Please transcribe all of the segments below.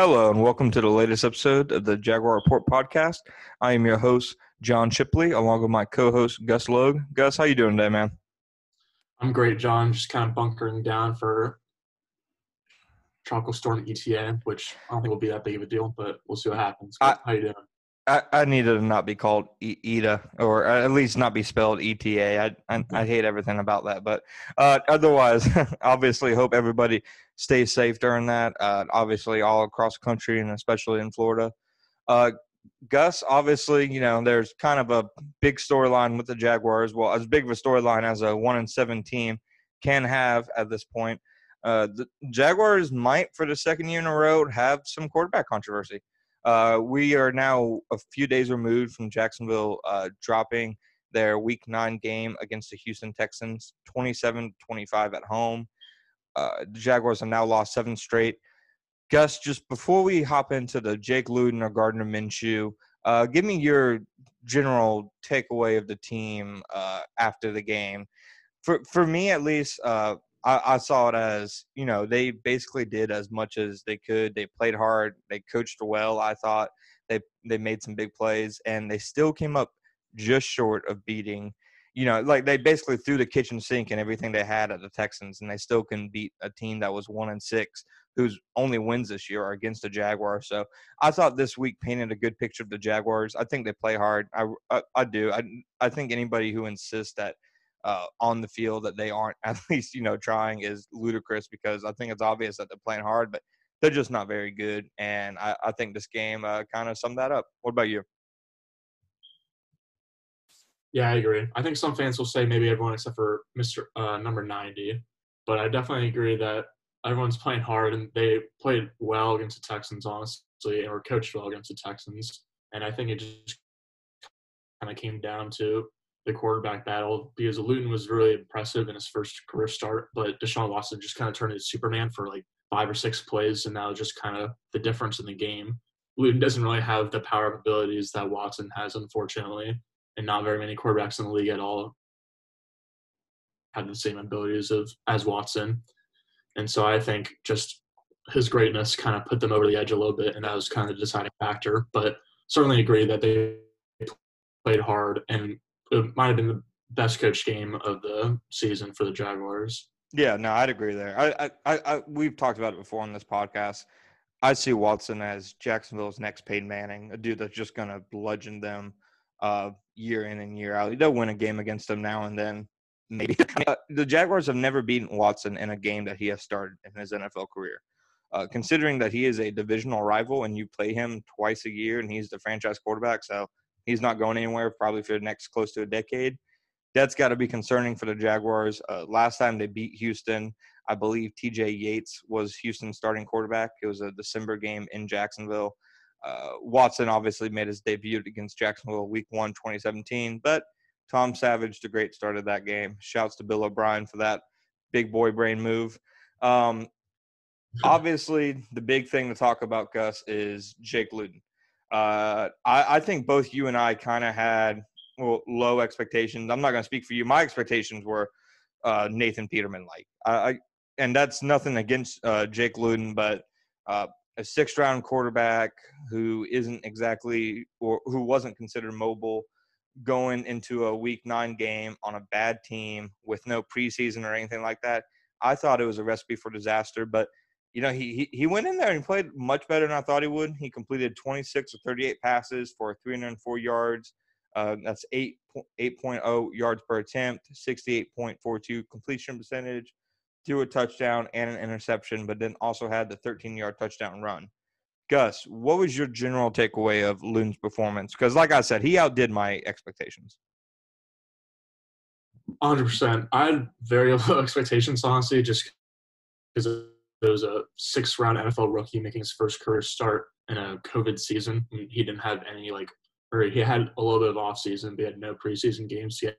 Hello and welcome to the latest episode of the Jaguar Report podcast. I am your host, John Shipley, along with my co-host, Gus Logue. Gus, how you doing today, man? I'm great, John. Just kind of bunkering down for Tropical Storm ETA, which I don't think will be that big of a deal, but we'll see what happens. How you doing? I need it to not be called ETA, or at least not be spelled ETA. I hate everything about that. But otherwise, obviously, hope everybody stays safe during that, obviously all across the country and especially in Florida. Gus, obviously, you know, there's kind of a big storyline with the Jaguars. Well, as big of a storyline as a 1-7 team can have at this point. The Jaguars might, for the second year in a row, have some quarterback controversy. We are now a few days removed from Jacksonville dropping their Week 9 game against the Houston Texans, 27-25 at home. The Jaguars have now lost 7 straight. Gus, just before we hop into the Jake Luton or Gardner Minshew, give me your general takeaway of the team after the game. For me, at least, I saw it as, you know, they basically did as much as they could. They played hard. They coached well, I thought. They made some big plays, and they still came up just short of beating. You know, like they basically threw the kitchen sink and everything they had at the Texans, and they still couldn't beat a team that was 1-6, whose only wins this year are against the Jaguars. So I thought this week painted a good picture of the Jaguars. I think they play hard. I do. I think anybody who insists that on the field that they aren't at least, you know, trying is ludicrous, because I think it's obvious that they're playing hard, but they're just not very good. And I think this game kind of summed that up. What about you? Yeah, I agree. I think some fans will say maybe everyone except for Mr. Number 90, but I definitely agree that everyone's playing hard, and they played well against the Texans, honestly, and were coached well against the Texans. And I think it just kind of came down to the quarterback battle, because Luton was really impressive in his first career start, but Deshaun Watson just kind of turned into Superman for like 5 or 6 plays, and that was just kind of the difference in the game. Luton doesn't really have the power of abilities that Watson has, unfortunately, and not very many quarterbacks in the league at all have the same abilities as Watson. And so I think just his greatness kind of put them over the edge a little bit, and that was kind of the deciding factor. But certainly agree that they played hard, and it might have been the best coached game of the season for the Jaguars. Yeah, no, I'd agree there. We've talked about it before on this podcast. I see Watson as Jacksonville's next Peyton Manning, a dude that's just going to bludgeon them year in and year out. They'll win a game against them now and then, maybe. The Jaguars have never beaten Watson in a game that he has started in his NFL career. Considering that he is a divisional rival and you play him twice a year and he's the franchise quarterback, so – he's not going anywhere probably for the next close to a decade. That's got to be concerning for the Jaguars. Last time they beat Houston, I believe TJ Yates was Houston's starting quarterback. It was a December game in Jacksonville. Watson obviously made his debut against Jacksonville Week 1, 2017, but Tom Savage, the great, started that game. Shouts to Bill O'Brien for that big boy brain move. Obviously, the big thing to talk about, Gus, is Jake Luton. I think both you and I kind of had low expectations. I'm not going to speak for you. My expectations were Nathan Peterman-like. And that's nothing against Jake Luton, but a 6th-round quarterback who isn't exactly – or who wasn't considered mobile going into a Week 9 game on a bad team with no preseason or anything like that. I thought it was a recipe for disaster, but – you know, he went in there and played much better than I thought he would. He completed 26 of 38 passes for 304 yards. That's 8.0 yards per attempt, 68.42 completion percentage, threw a touchdown and an interception, but then also had the 13-yard touchdown run. Gus, what was your general takeaway of Luton's performance? Because, like I said, he outdid my expectations. 100%. I had very low expectations, honestly, just because there was a 6th-round NFL rookie making his first career start in a COVID season. He didn't have any, or he had a little bit of offseason, but he had no preseason games yet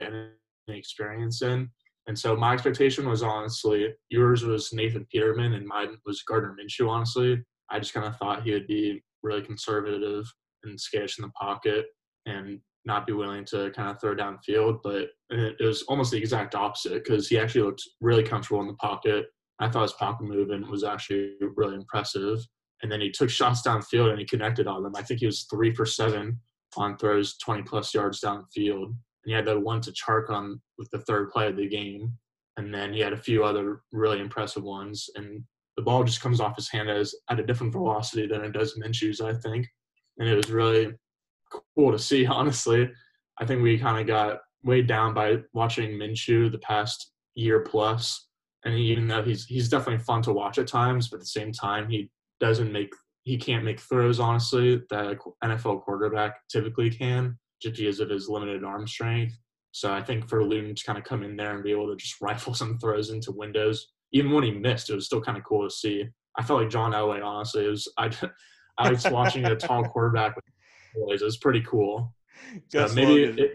and any experience in. And so my expectation was, honestly, yours was Nathan Peterman and mine was Gardner Minshew, honestly. I just kind of thought he would be really conservative and skittish in the pocket and not be willing to kind of throw downfield. But it was almost the exact opposite, because he actually looked really comfortable in the pocket. I thought his pocket movement was actually really impressive. And then he took shots downfield and he connected on them. I think he was 3 for 7 on throws 20-plus yards downfield. And he had that one to Chark on with the third play of the game. And then he had a few other really impressive ones. And the ball just comes off his hand at a different velocity than it does Minshew's, I think. And it was really cool to see, honestly. I think we kind of got weighed down by watching Minshew the past year plus. And even though he's definitely fun to watch at times, but at the same time, he can't make throws, honestly, that an NFL quarterback typically can, just because of his limited arm strength. So I think for Luton to kind of come in there and be able to just rifle some throws into windows, even when he missed, it was still kind of cool to see. I felt like John Elway, honestly. I was watching a tall quarterback with boys. It was pretty cool. So it'll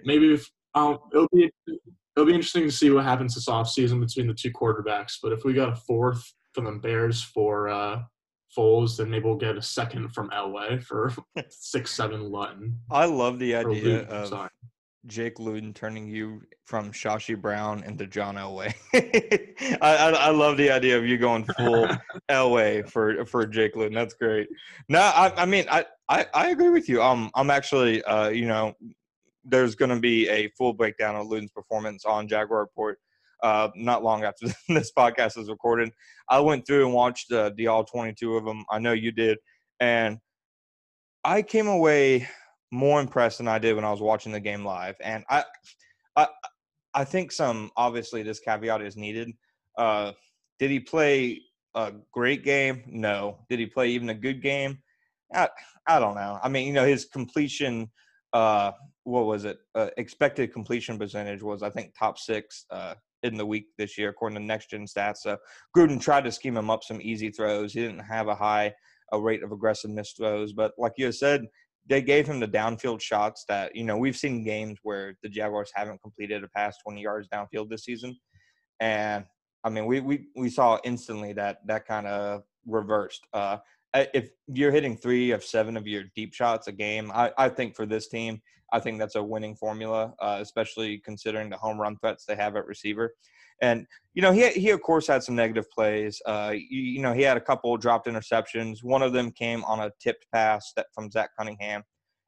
be interesting to see what happens this offseason between the two quarterbacks. But if we got a fourth from the Bears for Foles, then maybe we'll get a second from Elway for 6-7 Lutton. I love the idea of Jake Luton turning you from Shashi Brown into John Elway. I love the idea of you going full Elway for Jake Luton. That's great. No, I mean I agree with you. I'm actually there's going to be a full breakdown of Luton's performance on Jaguar Report not long after this podcast is recorded. I went through and watched the all 22 of them. I know you did, and I came away more impressed than I did when I was watching the game live. And I think obviously this caveat is needed. Did he play a great game? No. Did he play even a good game? I don't know. I mean, his completion, expected completion percentage was, I think, top 6 in the week this year, according to Next Gen Stats. So Gruden tried to scheme him up some easy throws. He didn't have a high rate of aggressive missed throws. But like you said, they gave him the downfield shots that, we've seen games where the Jaguars haven't completed a pass 20 yards downfield this season. And, I mean, we saw instantly that kind of reversed. If you're hitting 3 of 7 of your deep shots a game, I think for this team, I think that's a winning formula, especially considering the home run threats they have at receiver. And, he of course had some negative plays. He had a couple dropped interceptions. One of them came on a tipped pass from Zach Cunningham.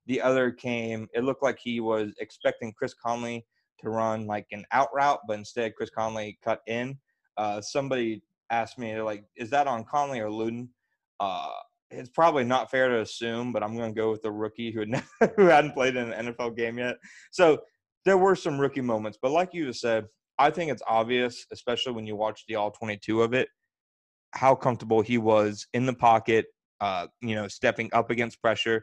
The other it looked like he was expecting Chris Conley to run like an out route, but instead Chris Conley cut in. Somebody asked me, like, is that on Conley or Luton? It's probably not fair to assume, but I'm going to go with the rookie who hadn't played in an NFL game yet. So there were some rookie moments, but like you just said, I think it's obvious, especially when you watch the all 22 of it, how comfortable he was in the pocket, stepping up against pressure.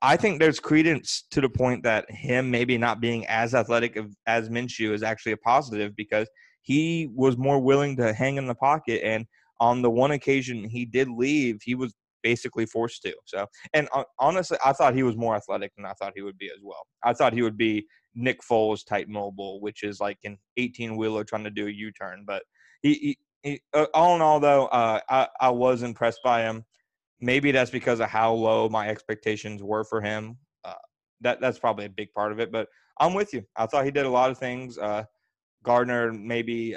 I think there's credence to the point that him maybe not being as athletic as Minshew is actually a positive, because he was more willing to hang in the pocket. And on the one occasion he did leave, he was basically forced to. So, and honestly, I thought he was more athletic than I thought he would be as well. I thought he would be Nick Foles type mobile, which is like an 18-wheeler trying to do a U-turn. But he all in all, though, I was impressed by him. Maybe that's because of how low my expectations were for him. That's probably a big part of it. But I'm with you. I thought he did a lot of things Gardner maybe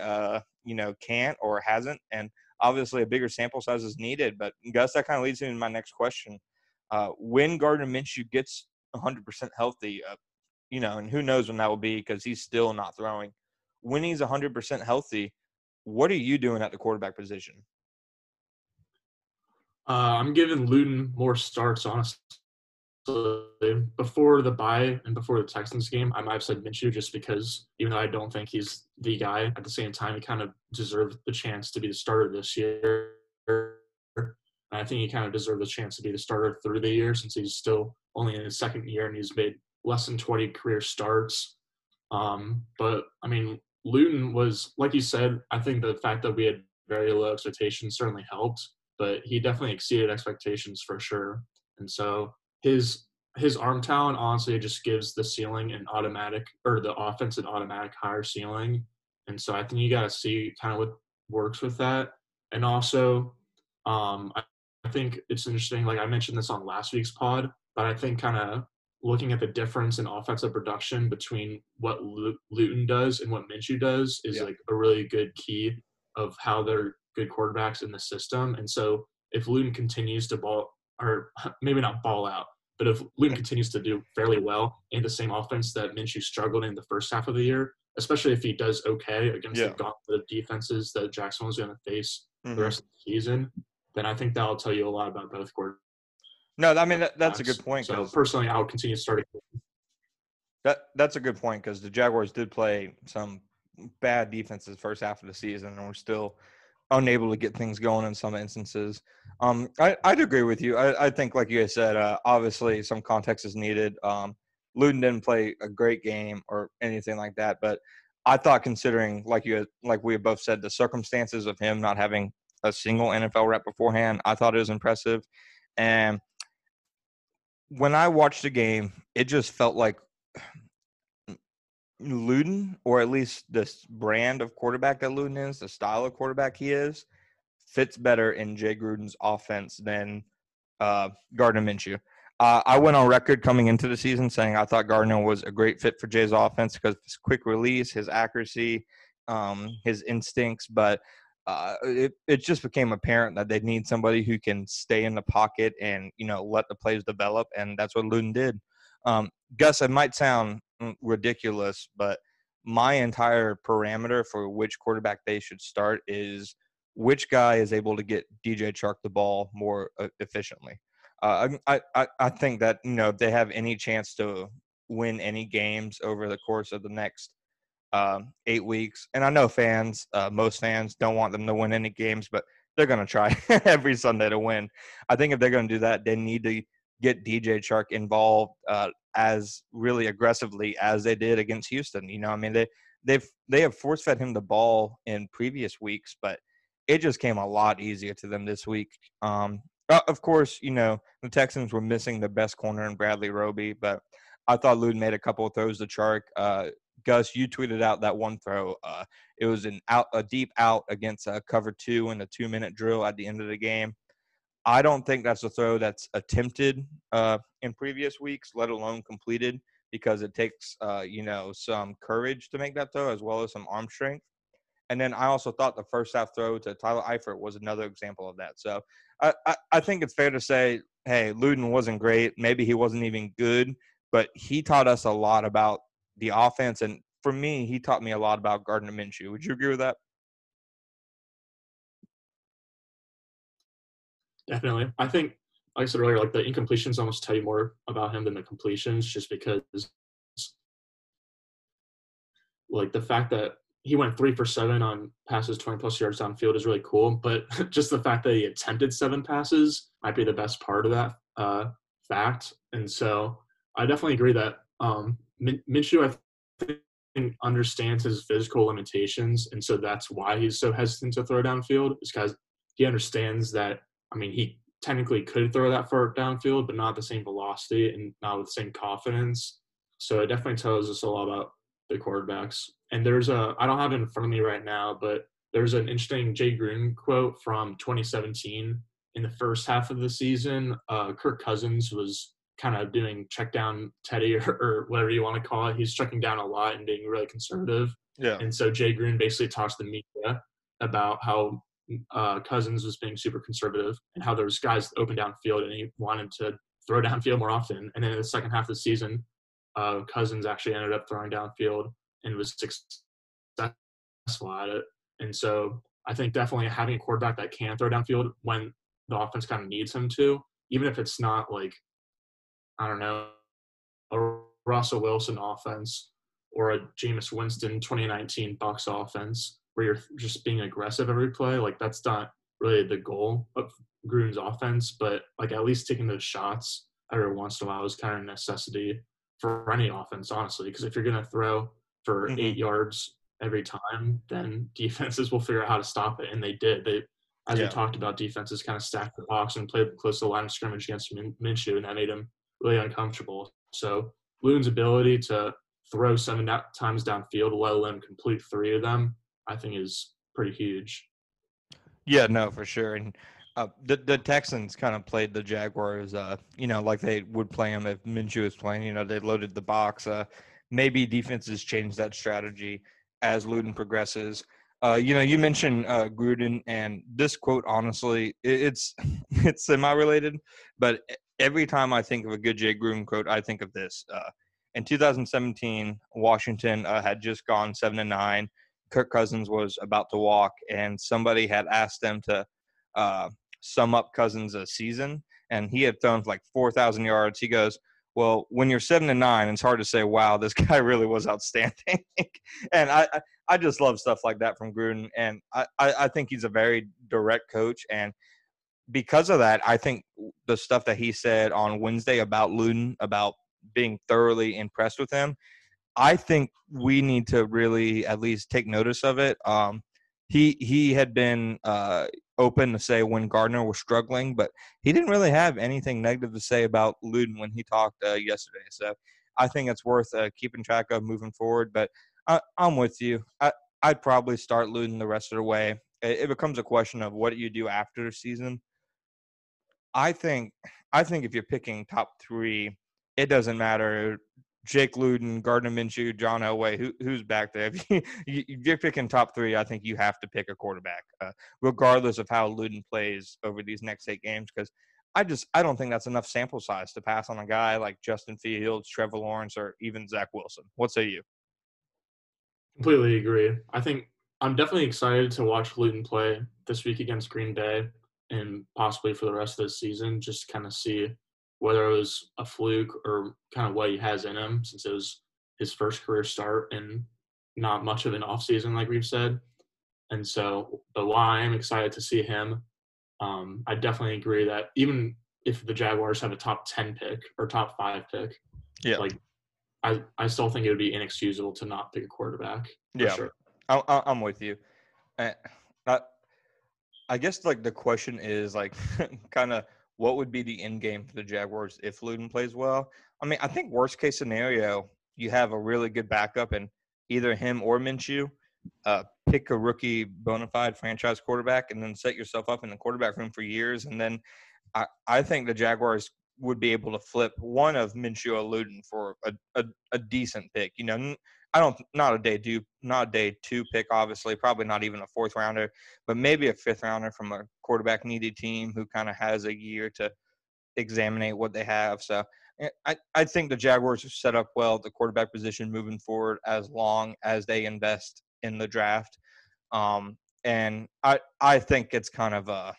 can't or hasn't, and obviously a bigger sample size is needed. But Gus, that kind of leads me to my next question: when Gardner Minshew gets 100% healthy, and who knows when that will be because he's still not throwing. When he's 100% healthy, what are you doing at the quarterback position? I'm giving Luton more starts, honestly. Before the bye and before the Texans game, I might have said Minshew just because, even though I don't think he's the guy, at the same time, he kind of deserved the chance to be the starter this year. And I think he kind of deserved the chance to be the starter through the year, since he's still only in his second year and he's made less than 20 career starts. But, I mean, Luton was, like you said, I think the fact that we had very low expectations certainly helped, but he definitely exceeded expectations for sure. And so his arm talent, honestly, just gives the ceiling the offense an automatic higher ceiling. And so I think you got to see kind of what works with that. And also, I think it's interesting, like I mentioned this on last week's pod, but I think kind of looking at the difference in offensive production between what Luton does and what Minshew does is like a really good key of how they're good quarterbacks in the system. And so if Luton continues to ball, or maybe not ball out, but if Luton continues to do fairly well in the same offense that Minshew struggled in the first half of the year, especially if he does okay against the gauntlet of defenses that Jackson was going to face the rest of the season, then I think that will tell you a lot about both quarterbacks. No, I mean, that's a good point. So, personally, I'll continue starting. That's a good point because the Jaguars did play some bad defenses first half of the season and we're still unable to get things going in some instances. I'd agree with you. I think, like you guys said, obviously some context is needed. Luton didn't play a great game or anything like that, but I thought considering, like we both said, the circumstances of him not having a single NFL rep beforehand, I thought it was impressive. And when I watched the game, it just felt like Luton, or at least this brand of quarterback that Luton is, the style of quarterback he is, fits better in Jay Gruden's offense than Gardner Minshew. I went on record coming into the season saying I thought Gardner was a great fit for Jay's offense because of his quick release, his accuracy, his instincts, but it just became apparent that they need somebody who can stay in the pocket and, you know, let the plays develop, and that's what Luton did. Gus, it might sound ridiculous, but my entire parameter for which quarterback they should start is which guy is able to get DJ Chark the ball more efficiently. I think that, you know, if they have any chance to win any games over the course of the next 8 weeks, and I know fans, most fans don't want them to win any games, but they're going to try every Sunday to win. I think if they're going to do that, they need to get DJ Chark involved as really aggressively as they did against Houston. You know, I mean, they have force-fed him the ball in previous weeks, but it just came a lot easier to them this week. Of course, you know, the Texans were missing the best corner in Bradley Roby, but I thought Luton made a couple of throws to Chark. Gus, you tweeted out that one throw. It was a deep out against cover two in a 2-minute drill at the end of the game. I don't think that's a throw that's attempted in previous weeks, let alone completed, because it takes, you know, some courage to make that throw as well as some arm strength. And then I also thought the first half throw to Tyler Eifert was another example of that. So I think it's fair to say, hey, Luton wasn't great. Maybe he wasn't even good, but he taught us a lot about the offense. And for me, he taught me a lot about Gardner Minshew. Would you agree with that? Definitely. I think, like I said earlier, like the incompletions almost tell you more about him than the completions, just because like the fact that he went 3 for 7 on passes 20-plus yards downfield is really cool, but just the fact that he attempted 7 passes might be the best part of that fact. And so I definitely agree that Minshew, I think, understands his physical limitations, and so that's why he's so hesitant to throw downfield, is because he understands that, I mean, he technically could throw that far downfield, but not at the same velocity and not with the same confidence. So it definitely tells us a lot about the quarterbacks. And there's I don't have it in front of me right now, but there's an interesting Jay Gruden quote from 2017. In the first half of the season, Kirk Cousins was kind of doing check down Teddy or whatever you want to call it. He's checking down a lot and being really conservative. Yeah. And so Jay Gruden basically talks to the media about how Cousins was being super conservative and how there was guys open downfield and he wanted to throw downfield more often. And then in the second half of the season, Cousins actually ended up throwing downfield and was successful at it. And so I think definitely having a quarterback that can throw downfield when the offense kind of needs him to, even if it's not like, I don't know, a Russell Wilson offense or a Jameis Winston 2019 Bucs offense where you're just being aggressive every play, like that's not really the goal of Gruden's offense, but like at least taking those shots every once in a while is kind of a necessity for any offense, honestly, because if you're going to throw for 8 yards every time, then defenses will figure out how to stop it, and they did. They, as we talked about, defenses kind of stacked the box and played close to the line of scrimmage against Minshew, and that made him really uncomfortable. So Luton's ability to throw 7 times downfield, let alone complete 3 of them, I think is pretty huge. Yeah, no, for sure. And the Texans kind of played the Jaguars, you know, like they would play them if Minshew was playing. You know, they loaded the box. Maybe defenses change that strategy as Luton progresses. You mentioned Gruden, and this quote, honestly, it's semi-related, but every time I think of a good Jay Gruden quote, I think of this. In 2017, Washington had just gone 7-9. Kirk Cousins was about to walk, and somebody had asked them to sum up Cousins' season, and he had thrown for like 4,000 yards. He goes, well, when you're 7-9, it's hard to say, wow, this guy really was outstanding. And I just love stuff like that from Gruden, and I think he's a very direct coach. And because of that, I think the stuff that he said on Wednesday about Luden, about being thoroughly impressed with him, I think we need to really at least take notice of it. He had been open to say when Gardner was struggling, but he didn't really have anything negative to say about Luden when he talked yesterday. So I think it's worth keeping track of moving forward. But I'm with you. I'd probably start Luden the rest of the way. It becomes a question of what you do after the season. I think if you're picking top three, it doesn't matter. Jake Luden, Gardner Minshew, John Elway, who's back there? If you're picking top three, I think you have to pick a quarterback, regardless of how Luden plays over these next 8 games, because I don't think that's enough sample size to pass on a guy like Justin Fields, Trevor Lawrence, or even Zach Wilson. What say you? Completely agree. I think I'm definitely excited to watch Luden play this week against Green Bay and possibly for the rest of the season, just kind of see whether it was a fluke or kind of what he has in him, since it was his first career start and not much of an offseason, like we've said. And so, but while I am excited to see him, I definitely agree that even if the Jaguars have a top 10 pick or top 5 pick, yeah, like I still think it would be inexcusable to not pick a quarterback. Yeah, sure. I'm with you. I guess like the question is like kind of, what would be the end game for the Jaguars if Luden plays well? I mean, I think worst-case scenario, you have a really good backup and either him or Minshew, pick a rookie bona fide franchise quarterback and then set yourself up in the quarterback room for years. And then I think the Jaguars would be able to flip one of Minshew or Luden for a decent pick. You know, not a day two pick, obviously, probably not even a 4th rounder, but maybe a 5th rounder from a quarterback needy team who kind of has a year to examine what they have. So I think the Jaguars are set up well at the quarterback position moving forward as long as they invest in the draft. And I think it's kind of a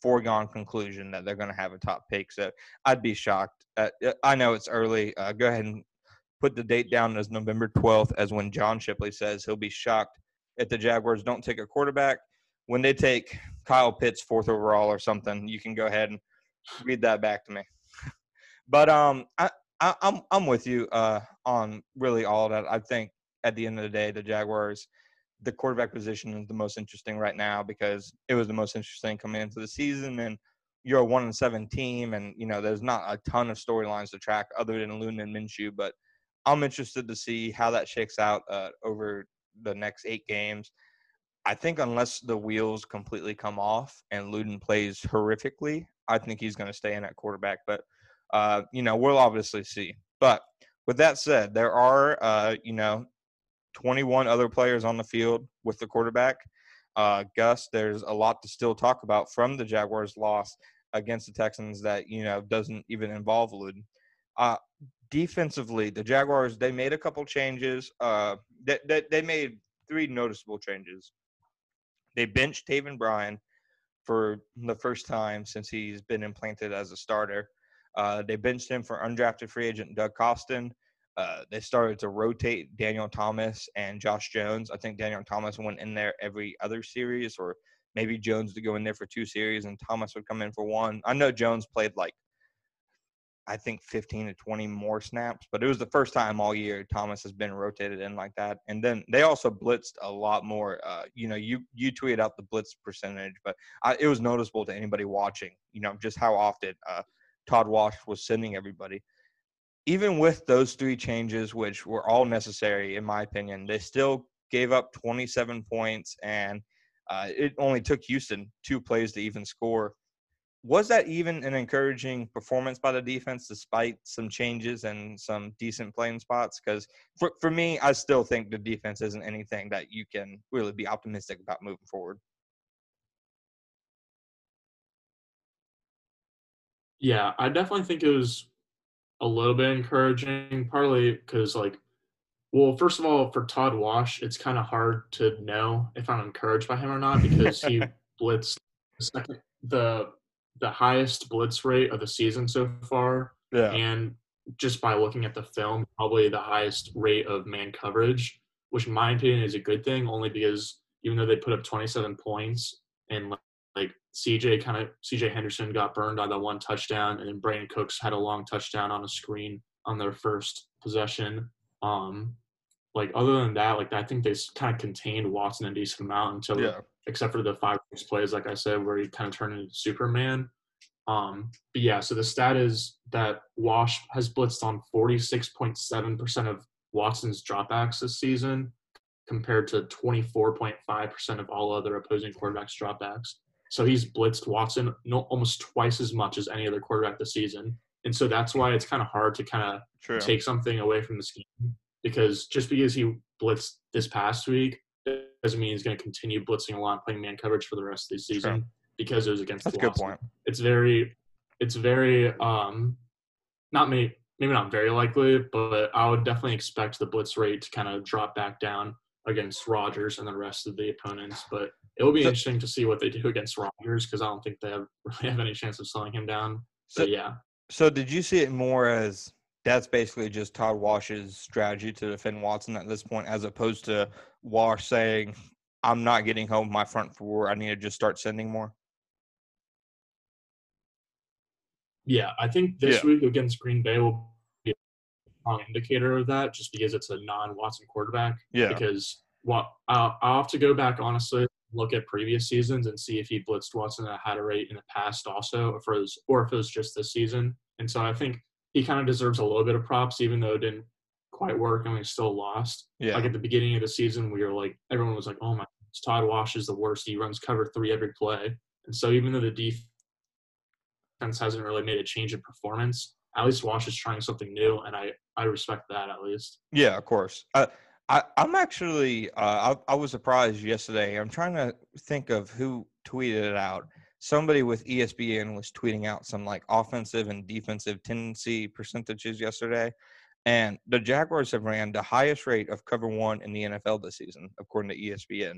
foregone conclusion that they're going to have a top pick. So I'd be shocked. I know it's early. Go ahead and put the date down as November 12th as when John Shipley says he'll be shocked if the Jaguars don't take a quarterback. When they take Kyle Pitts 4th overall or something, you can go ahead and read that back to me. But I'm with you on really all that. I think at the end of the day, the Jaguars, the quarterback position is the most interesting right now because it was the most interesting coming into the season, and you're a 1-7 team, and you know there's not a ton of storylines to track other than Luden and Minshew, but I'm interested to see how that shakes out over the next 8 games. I think unless the wheels completely come off and Luden plays horrifically, I think he's going to stay in at quarterback. But, we'll obviously see. But with that said, there are, 21 other players on the field with the quarterback. Gus, there's a lot to still talk about from the Jaguars' loss against the Texans that, doesn't even involve Luden. Defensively, the Jaguars, they made a couple changes. They made 3 noticeable changes. They benched Taven Bryan for the first time since he's been implanted as a starter. They benched him for undrafted free agent Doug Costin. They started to rotate Daniel Thomas and Josh Jones. I think Daniel Thomas went in there every other series, or maybe Jones would go in there for 2 series and Thomas would come in for 1. I know Jones played 15 to 20 more snaps, but it was the first time all year Thomas has been rotated in like that. And then they also blitzed a lot more. You tweeted out the blitz percentage, but it was noticeable to anybody watching, just how often Todd Walsh was sending everybody. Even with those 3 changes, which were all necessary, in my opinion, they still gave up 27 points, and it only took Houston 2 plays to even score. Was that even an encouraging performance by the defense despite some changes and some decent playing spots? Because for me, I still think the defense isn't anything that you can really be optimistic about moving forward. Yeah, I definitely think it was a little bit encouraging, partly because, well, first of all, for Todd Wash, it's kind of hard to know if I'm encouraged by him or not because he blitzed the highest blitz rate of the season so far. Yeah. And just by looking at the film, probably the highest rate of man coverage, which in my opinion is a good thing only because even though they put up 27 points and CJ Henderson got burned on that one touchdown and then Brandon Cooks had a long touchdown on a screen on their first possession. Other than that, I think they kind of contained Watson a decent amount until except for the 5 plays, like I said, where he kind of turned into Superman. But yeah, so the stat is that Wash has blitzed on 46.7% of Watson's dropbacks this season compared to 24.5% of all other opposing quarterbacks' dropbacks. So he's blitzed Watson almost twice as much as any other quarterback this season. And so that's why it's kind of hard to kind of take something away from the scheme because just because he blitzed this past week doesn't mean he's going to continue blitzing a lot and playing man coverage for the rest of the season because it was against Watson. That's a good point. It's very maybe not very likely, but I would definitely expect the blitz rate to kind of drop back down against Rodgers and the rest of the opponents. But it will be interesting to see what they do against Rodgers because I don't think they really have any chance of slowing him down. So did you see it more as that's basically just Todd Wash's strategy to defend Watson at this point as opposed to Wash saying, I'm not getting home my front four, I need to just start sending more? Yeah, I think this week against Green Bay will be a strong indicator of that just because it's a non-Watson quarterback. Yeah. Because I'll have to go back, honestly, look at previous seasons and see if he blitzed Watson at a higher rate in the past also or if it was just this season. And so I think he kind of deserves a little bit of props even though it didn't quite work and we still lost. Yeah. At the beginning of the season, we were everyone was oh my, Todd Wash is the worst. He runs cover 3 every play. And so even though the defense hasn't really made a change in performance, at least Wash is trying something new and I respect that at least. Yeah, of course. I'm actually I was surprised yesterday. I'm trying to think of who tweeted it out. Somebody with ESPN was tweeting out some offensive and defensive tendency percentages yesterday. And the Jaguars have ran the highest rate of cover 1 in the NFL this season, according to ESPN.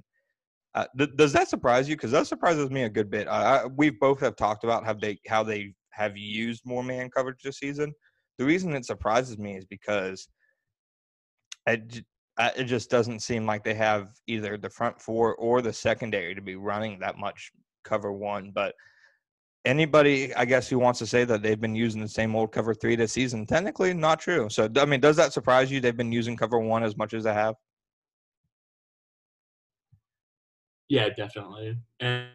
Does that surprise you? Because that surprises me a good bit. We both have talked about how they have used more man coverage this season. The reason it surprises me is because it just doesn't seem like they have either the front four or the secondary to be running that much cover 1. But anybody, I guess, who wants to say that they've been using the same old cover 3 this season, technically not true. So, I mean, does that surprise you they've been using cover 1 as much as they have? Yeah, definitely. And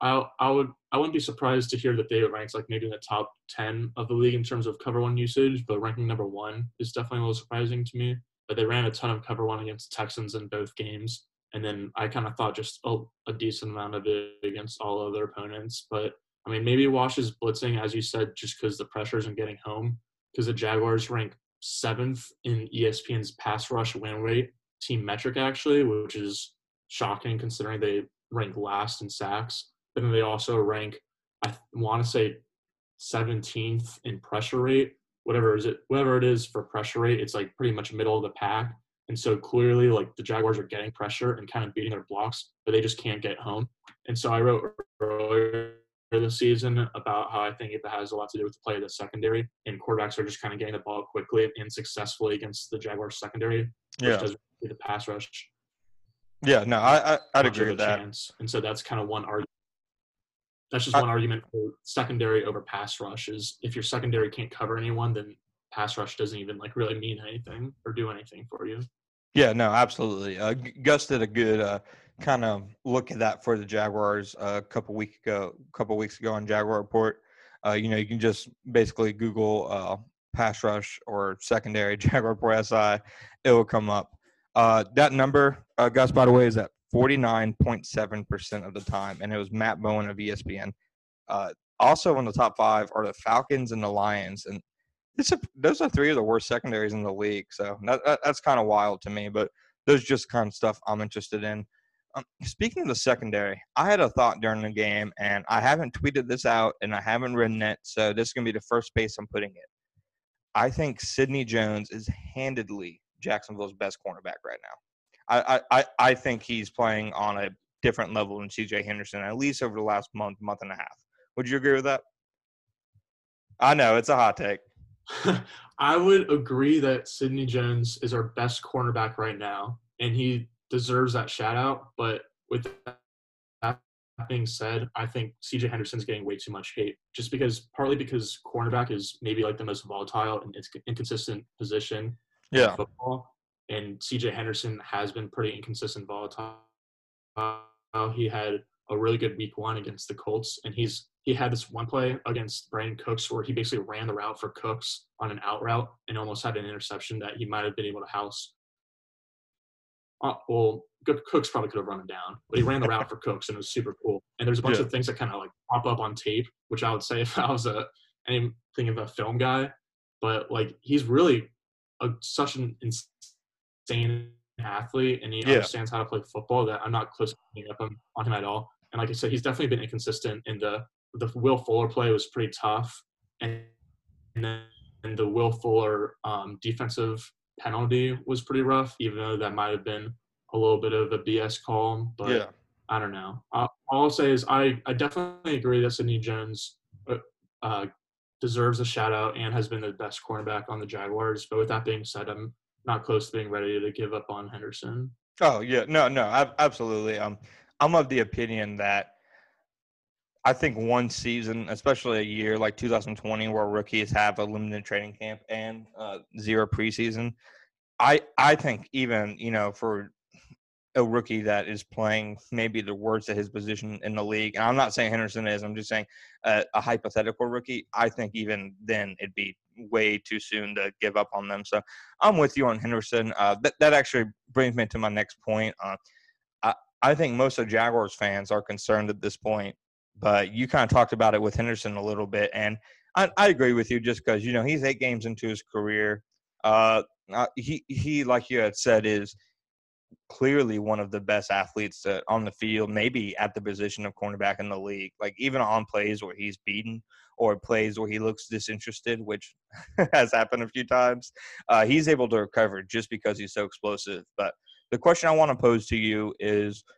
I wouldn't be surprised to hear that they ranks maybe in the top 10 of the league in terms of cover 1 usage, but ranking number 1 is definitely a little surprising to me. But they ran a ton of cover 1 against the Texans in both games. And then I kind of thought just a decent amount of it against all other opponents. But, I mean, maybe Wash is blitzing, as you said, just because the pressure isn't getting home. Because the Jaguars rank 7th in ESPN's pass rush win rate, team metric actually, which is shocking considering they rank last in sacks. But then they also rank, I want to say, 17th in pressure rate. Whatever it is for pressure rate, it's pretty much middle of the pack. And so clearly the Jaguars are getting pressure and kind of beating their blocks, but they just can't get home. And so I wrote earlier this season about how I think it has a lot to do with the play of the secondary, and quarterbacks are just kind of getting the ball quickly and successfully against the Jaguars secondary, which doesn't do the pass rush. Yeah, no, I'd agree with that. And so that's kind of one argument. That's just one argument for secondary over pass rush is if your secondary can't cover anyone, then pass rush doesn't even really mean anything or do anything for you. Yeah, no, absolutely. Gus did a good kind of look at that for the Jaguars a couple weeks ago on Jaguar Report. You can just basically Google pass rush or secondary Jaguar Report SI. It will come up. That number, Gus, by the way, is at 49.7% of the time, and it was Matt Bowen of ESPN. Also in the top five are the Falcons and the Lions, and those are three of the worst secondaries in the league. So that's kind of wild to me, but those just kind of stuff I'm interested in. Speaking of the secondary, I had a thought during the game, and I haven't tweeted this out, and I haven't written it, so this is going to be the first place I'm putting it. I think Sidney Jones is handedly Jacksonville's best cornerback right now. I think he's playing on a different level than C.J. Henderson, at least over the last month and a half. Would you agree with that? I know, it's a hot take. I would agree that Sidney Jones is our best cornerback right now, and he deserves that shout-out. But with that being said, I think C.J. Henderson's getting way too much hate, just partly because cornerback is maybe like the most volatile and inconsistent position in football. And C.J. Henderson has been pretty inconsistent, volatile. He had a really good week one against the Colts, and he had this one play against Brandon Cooks where he basically ran the route for Cooks on an out route and almost had an interception that he might have been able to house. Cooks probably could have run him down, but he ran the route for Cooks, and it was super cool. And there's a bunch of things that kind of like pop up on tape, which I would say if I was anything of a film guy, but like he's really such an insane athlete, and he understands how to play football that I'm not close up on him at all. And like I said, he's definitely been inconsistent. And the Will Fuller play was pretty tough, and then the Will Fuller defensive penalty was pretty rough, even though that might have been a little bit of a BS call. But I don't know. All I'll say is I definitely agree that Sidney Jones deserves a shout-out and has been the best cornerback on the Jaguars. But with that being said, I'm not close to being ready to give up on Henderson. Oh, yeah. No, absolutely. I'm of the opinion that I think one season, especially a year like 2020, where rookies have a limited training camp and zero preseason, I think even, for a rookie that is playing maybe the worst at his position in the league, and I'm not saying Henderson is, I'm just saying a hypothetical rookie, I think even then it'd be way too soon to give up on them. So I'm with you on Henderson. That actually brings me to my next point. I think most of Jaguars fans are concerned at this point. But you kind of talked about it with Henderson a little bit, and I agree with you just because, he's 8 games into his career. He, like you had said, is clearly one of the best athletes on the field, maybe at the position of cornerback in the league. Like, even on plays where he's beaten or plays where he looks disinterested, which has happened a few times, he's able to recover just because he's so explosive. But the question I want to pose to you is –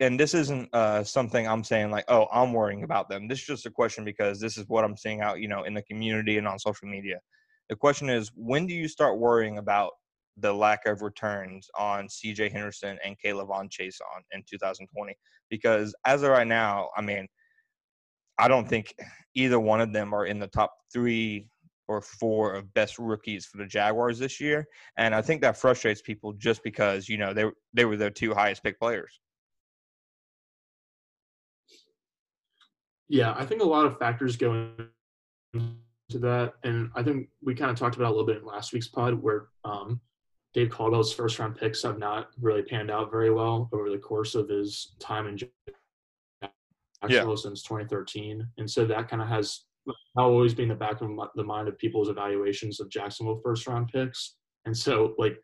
and this isn't something I'm saying like, oh, I'm worrying about them. This is just a question because this is what I'm seeing out, in the community and on social media. The question is, when do you start worrying about the lack of returns on C.J. Henderson and Kayvon Chason in 2020? Because as of right now, I mean, I don't think either one of them are in the top 3 or 4 of best rookies for the Jaguars this year. And I think that frustrates people just because, they were their 2 highest pick players. Yeah, I think a lot of factors go into that, and I think we kind of talked about it a little bit in last week's pod where Dave Caldwell's first-round picks have not really panned out very well over the course of his time in Jacksonville since 2013, and so that kind of has always been the back of the mind of people's evaluations of Jacksonville first-round picks, and so, like,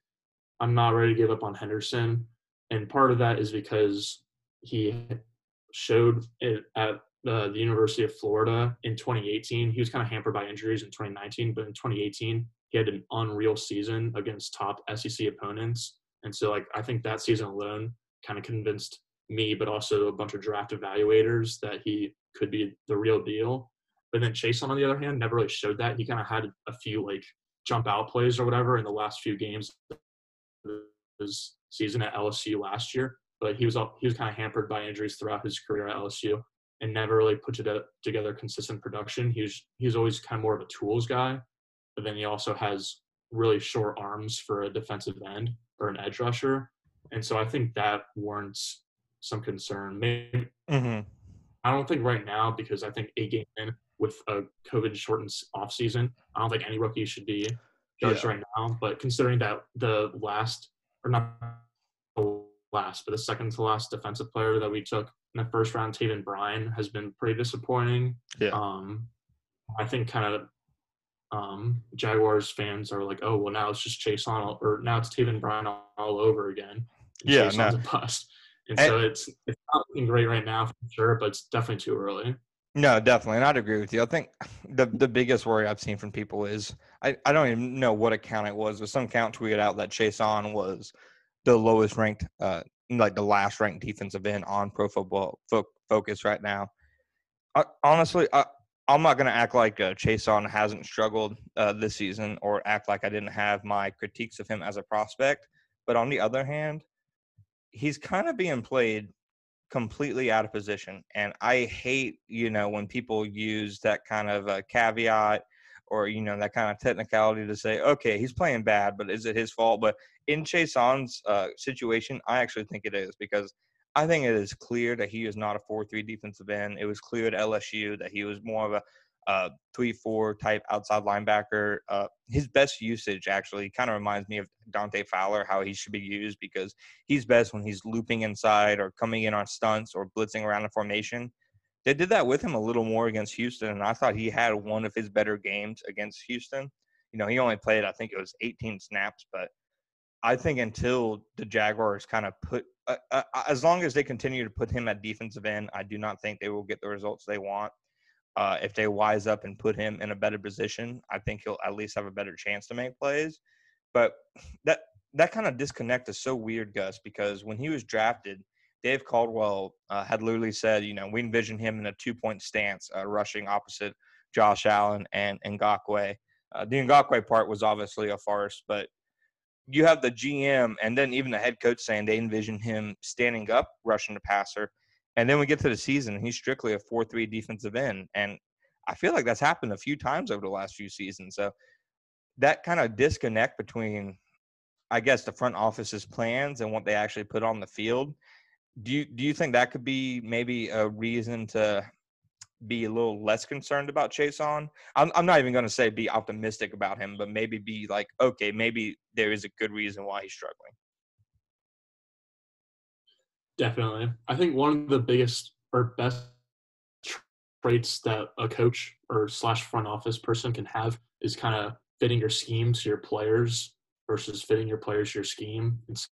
I'm not ready to give up on Henderson, and part of that is because he showed it at the University of Florida in 2018. He was kind of hampered by injuries in 2019, but in 2018, he had an unreal season against top SEC opponents. And so, like, I think that season alone kind of convinced me, but also a bunch of draft evaluators that he could be the real deal. But then Chason, on the other hand, never really showed that. He kind of had a few, like, jump out plays or whatever in the last few games of his season at LSU last year. But he was kind of hampered by injuries throughout his career at LSU, and never really put together consistent production. He's always kind of more of a tools guy, but then he also has really short arms for a defensive end or an edge rusher. And so I think that warrants some concern. Maybe I don't think right now, because I think 8 games in with a COVID-shortened offseason, I don't think any rookie should be judged right now. But considering that the second to last defensive player that we took in the first round, Taven Bryan has been pretty disappointing. Yeah. I think kind of Jaguars fans are like, oh, well, now it's just Chase Honnold, or now it's Taven Bryan all over again. Yeah, Chase Honnold's a bust. And so it's not looking great right now for sure, but it's definitely too early. No, definitely. And I'd agree with you. I think the biggest worry I've seen from people is I don't even know what account it was, but some account tweeted out that Chase Honnold was the lowest ranked, like the last ranked defensive end on Pro Football Focus right now. I'm not going to act like Chase Honnold hasn't struggled this season or act like I didn't have my critiques of him as a prospect. But on the other hand, he's kind of being played completely out of position. And I hate, when people use that kind of a caveat or, that kind of technicality to say, okay, he's playing bad, but is it his fault? But in Chase Honnold's situation, I actually think it is, because I think it is clear that he is not a 4-3 defensive end. It was clear at LSU that he was more of a 3-4 type outside linebacker. His best usage actually kind of reminds me of Dante Fowler, how he should be used, because he's best when he's looping inside or coming in on stunts or blitzing around a formation. They did that with him a little more against Houston, and I thought he had one of his better games against Houston. He only played, I think it was 18 snaps, but I think until the Jaguars kind of put as long as they continue to put him at defensive end, I do not think they will get the results they want. If they wise up and put him in a better position, I think he'll at least have a better chance to make plays. But that kind of disconnect is so weird, Gus, because when he was drafted, Dave Caldwell had literally said, we envision him in a 2-point stance rushing opposite Josh Allen and Ngakoue. The Ngakoue part was obviously a farce, but you have the GM and then even the head coach saying they envision him standing up, rushing the passer. And then we get to the season, and he's strictly a 4-3 defensive end. And I feel like that's happened a few times over the last few seasons. So that kind of disconnect between, I guess, the front office's plans and what they actually put on the field, do you think that could be maybe a reason to be a little less concerned about Chase Honnold? I'm not even going to say be optimistic about him, but maybe be like, okay, maybe there is a good reason why he's struggling. Definitely. I think one of the biggest or best traits that a coach or / front office person can have is kind of fitting your scheme to your players versus fitting your players to your scheme. And so,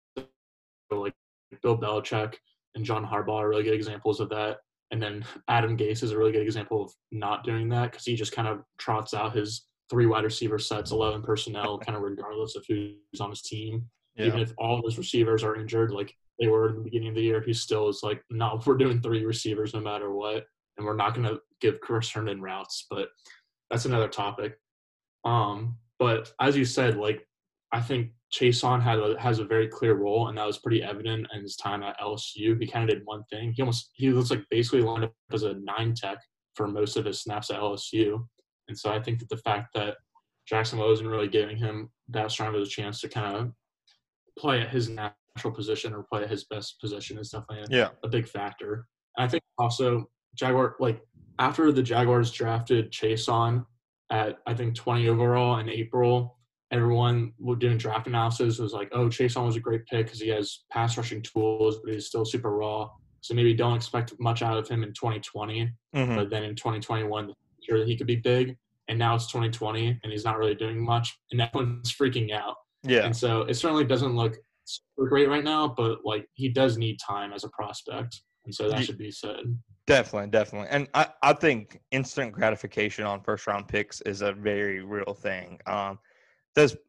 like, Bill Belichick and John Harbaugh are really good examples of that. And then Adam Gase is a really good example of not doing that, because he just kind of trots out his 3 wide receiver sets, 11 personnel, kind of regardless of who's on his team. Yeah. Even if all those receivers are injured, like they were in the beginning of the year, he still is like, no, we're doing 3 receivers no matter what, and we're not going to give Chris Herndon routes. But that's another topic. But as you said, like, I think Chase Honnold has a very clear role, and that was pretty evident in his time at LSU. He kind of did one thing. He looks like basically lined up as a 9-tech for most of his snaps at LSU. And so I think that the fact that Jacksonville isn't really giving him that strong of a chance to kind of play at his natural position or play at his best position is definitely a big factor. And I think also after the Jaguars drafted Chase Honnold at, I think, 20 overall in April, everyone doing draft analysis was like, oh, Chase Honnold was a great pick because he has pass rushing tools, but he's still super raw. So maybe don't expect much out of him in 2020. Mm-hmm. But then in 2021, sure that he could be big. And now it's 2020 and he's not really doing much. And everyone's freaking out. Yeah. And so it certainly doesn't look super great right now, but he does need time as a prospect. And so that should be said. Definitely. And I think instant gratification on first round picks is a very real thing.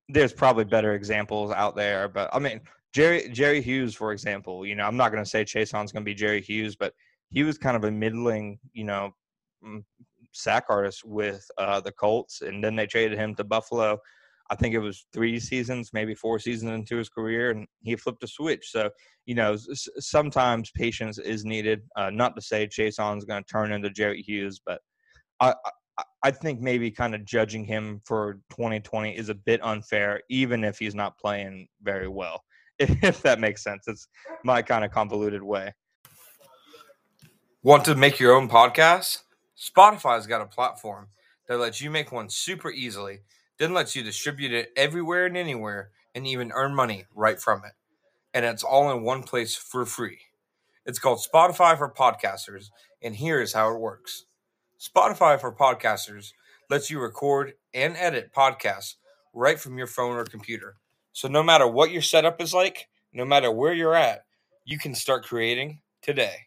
There's probably better examples out there, but I mean, Jerry Hughes, for example, I'm not going to say Chase Honnold's going to be Jerry Hughes, but he was kind of a middling, sack artist with the Colts. And then they traded him to Buffalo. I think it was 3 seasons, maybe 4 seasons into his career, and he flipped a switch. So, sometimes patience is needed. Not to say Chase Honnold's going to turn into Jerry Hughes, but I think maybe kind of judging him for 2020 is a bit unfair, even if he's not playing very well, if that makes sense. It's my kind of convoluted way. Want to make your own podcast? Spotify's got a platform that lets you make one super easily, then lets you distribute it everywhere and anywhere, and even earn money right from it. And it's all in one place for free. It's called Spotify for Podcasters, and here is how it works. Spotify for Podcasters lets you record and edit podcasts right from your phone or computer. So no matter what your setup is like, no matter where you're at, you can start creating today.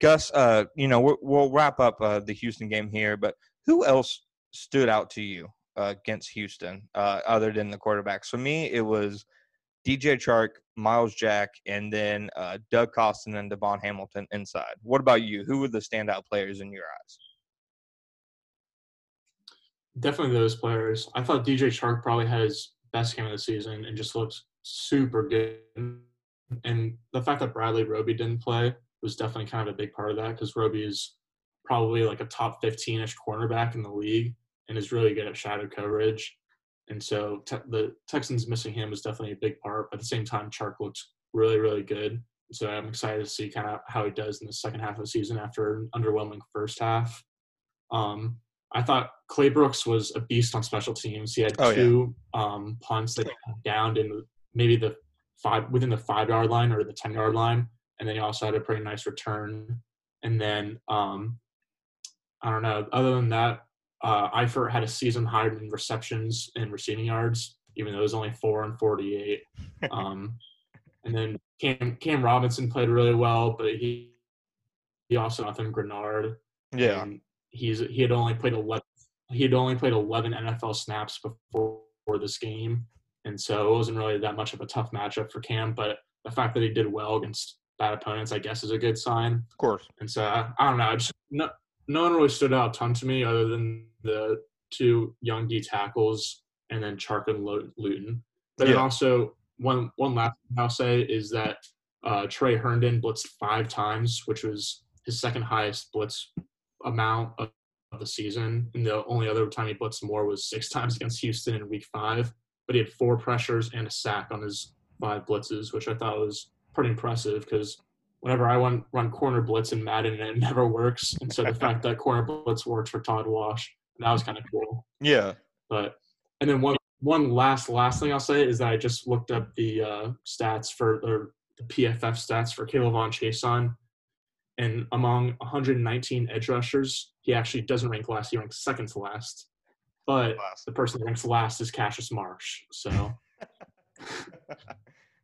Gus, you know, we'll wrap up the Houston game here, but who else stood out to you against Houston other than the quarterbacks? For me, it was DJ Chark, Miles Jack, and then Doug Costin and Devon Hamilton inside. What about you? Who were the standout players in your eyes? Definitely those players. I thought DJ Chark probably had his best game of the season and just looks super good. And the fact that Bradley Roby didn't play was definitely kind of a big part of that, because Roby is probably like a top 15-ish cornerback in the league and is really good at shadow coverage. And so the Texans missing him was definitely a big part. But at the same time, Chark looks really, really good. So I'm excited to see kind of how he does in the second half of the season after an underwhelming first half. I thought Clay Brooks was a beast on special teams. He had two punts that downed in maybe within the 5-yard line or the 10-yard line. And then he also had a pretty nice return. And then, I don't know, other than that, Eifert had a season high in receptions and receiving yards, even though it was only 4 and 48. And then Cam Robinson played really well, but he also Jonathan Grenard. Yeah, he had only played 11 NFL snaps before this game, and so it wasn't really that much of a tough matchup for Cam. But the fact that he did well against bad opponents, I guess, is a good sign. Of course. And so I don't know. No one really stood out a ton to me other than the two young D tackles and then Chark and Luton. But then also one last thing I'll say is that Trey Herndon blitzed 5 times, which was his second highest blitz amount of the season. And the only other time he blitzed more was 6 times against Houston in week 5. But he had 4 pressures and a sack on his 5 blitzes, which I thought was pretty impressive because whenever I run corner blitz in Madden, it never works. And so the fact that corner blitz worked for Todd Walsh, that was kind of cool. Yeah. But and then one last thing I'll say is that I just looked up the stats or the PFF stats for Caleb Onchezon, and among 119 edge rushers, he actually doesn't rank last. He ranks second to last. But the person that ranks last is Cassius Marsh. So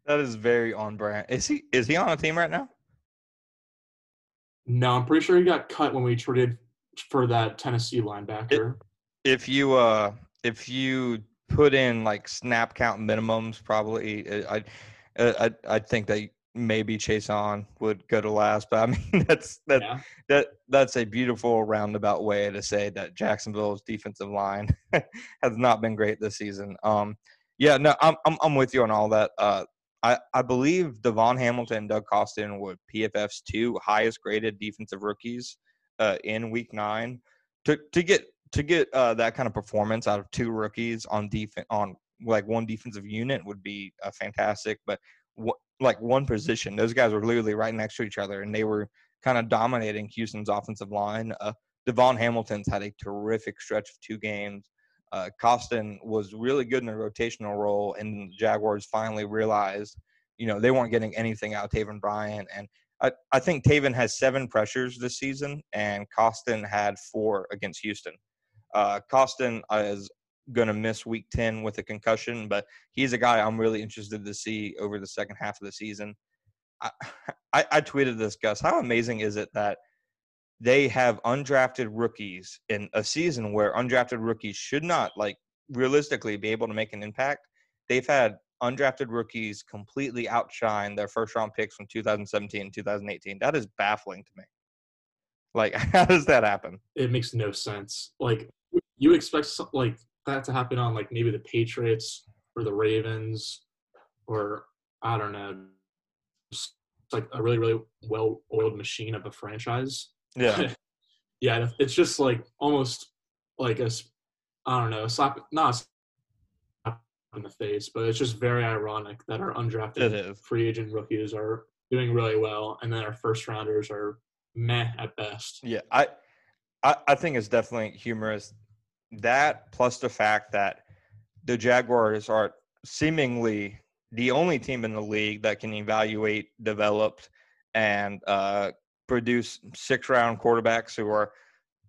that is very on brand. Is he on a team right now? No, I'm pretty sure he got cut when we traded for that Tennessee linebacker. If you put in like snap count minimums, probably I think that maybe Chazon would go to last. But I mean that's a beautiful roundabout way to say that Jacksonville's defensive line has not been great this season. I'm with you on all that. I believe Devon Hamilton and Doug Costin were PFF's 2 highest graded defensive rookies in Week 9. To get that kind of performance out of 2 rookies on defense on like one defensive unit would be fantastic. But one position, those guys were literally right next to each other, and they were kind of dominating Houston's offensive line. Devon Hamilton's had a terrific stretch of 2 games. Costin was really good in a rotational role, and the Jaguars finally realized, they weren't getting anything out of Taven Bryant. And I think Taven has 7 pressures this season, and Costin had 4 against Houston. Costin is going to miss Week 10 with a concussion, but he's a guy I'm really interested to see over the second half of the season. I tweeted this, Gus. How amazing is it that they have undrafted rookies in a season where undrafted rookies should not, realistically be able to make an impact? They've had undrafted rookies completely outshine their first-round picks from 2017 and 2018. That is baffling to me. How does that happen? It makes no sense. You expect that to happen on, maybe the Patriots or the Ravens or, I don't know, just, a really, really well-oiled machine of a franchise. Yeah. Yeah, it's just almost a slap, not a slap in the face, but it's just very ironic that our undrafted free agent rookies are doing really well and then our first rounders are meh at best. Yeah, I think it's definitely humorous. That plus the fact that the Jaguars are seemingly the only team in the league that can evaluate, develop, and produce six-round quarterbacks who are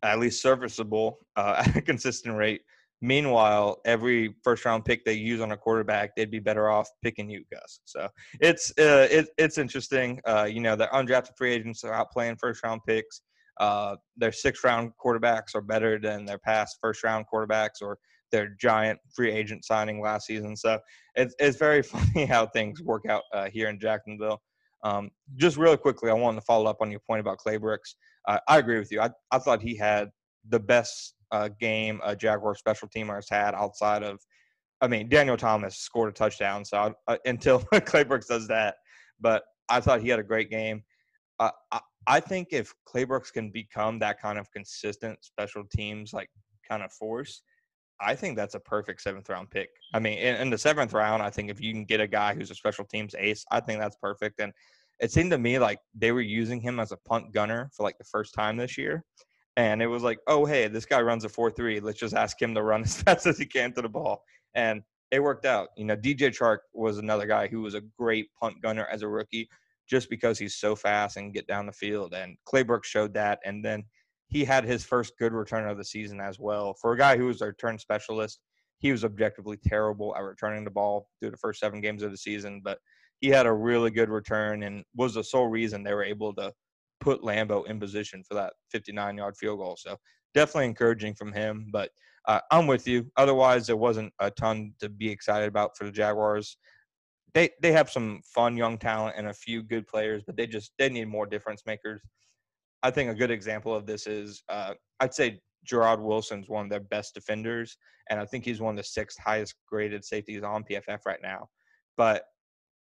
at least serviceable at a consistent rate. Meanwhile, every first-round pick they use on a quarterback, they'd be better off picking you, Gus. So it's interesting. You know, the undrafted free agents are outplaying first-round picks. Their sixth-round quarterbacks are better than their past first-round quarterbacks or their giant free agent signing last season. So it's very funny how things work out here in Jacksonville. Just really quickly, I wanted to follow up on your point about Clay Brooks. I agree with you. I thought he had the best game a Jaguar special teamer has had outside of, I mean, Daniel Thomas scored a touchdown, so until Clay Brooks does that. But I thought he had a great game. I think if Clay Brooks can become that kind of consistent special teams, like, kind of force, I think that's a perfect seventh-round pick. I mean, in the seventh round, I think if you can get a guy who's a special teams ace, I think that's perfect. And it seemed to me like they were using him as a punt gunner for, like, the first time this year. And it was like, oh, hey, this guy runs a 4.3. Let's just ask him to run as fast as he can to the ball. And it worked out. You know, DJ Chark was another guy who was a great punt gunner as a rookie just because he's so fast and get down the field. And Clay Brooks showed that. And then he had his first good return of the season as well. For a guy who was a return specialist, he was objectively terrible at returning the ball through the first 7 games of the season, but he had a really good return and was the sole reason they were able to put Lambeau in position for that 59-yard field goal. So definitely encouraging from him, but I'm with you. Otherwise, there wasn't a ton to be excited about for the Jaguars. They have some fun young talent and a few good players, but they need more difference makers. I think a good example of this is I'd say Gerard Wilson's one of their best defenders, and I think he's one of the 6th highest graded safeties on PFF right now. But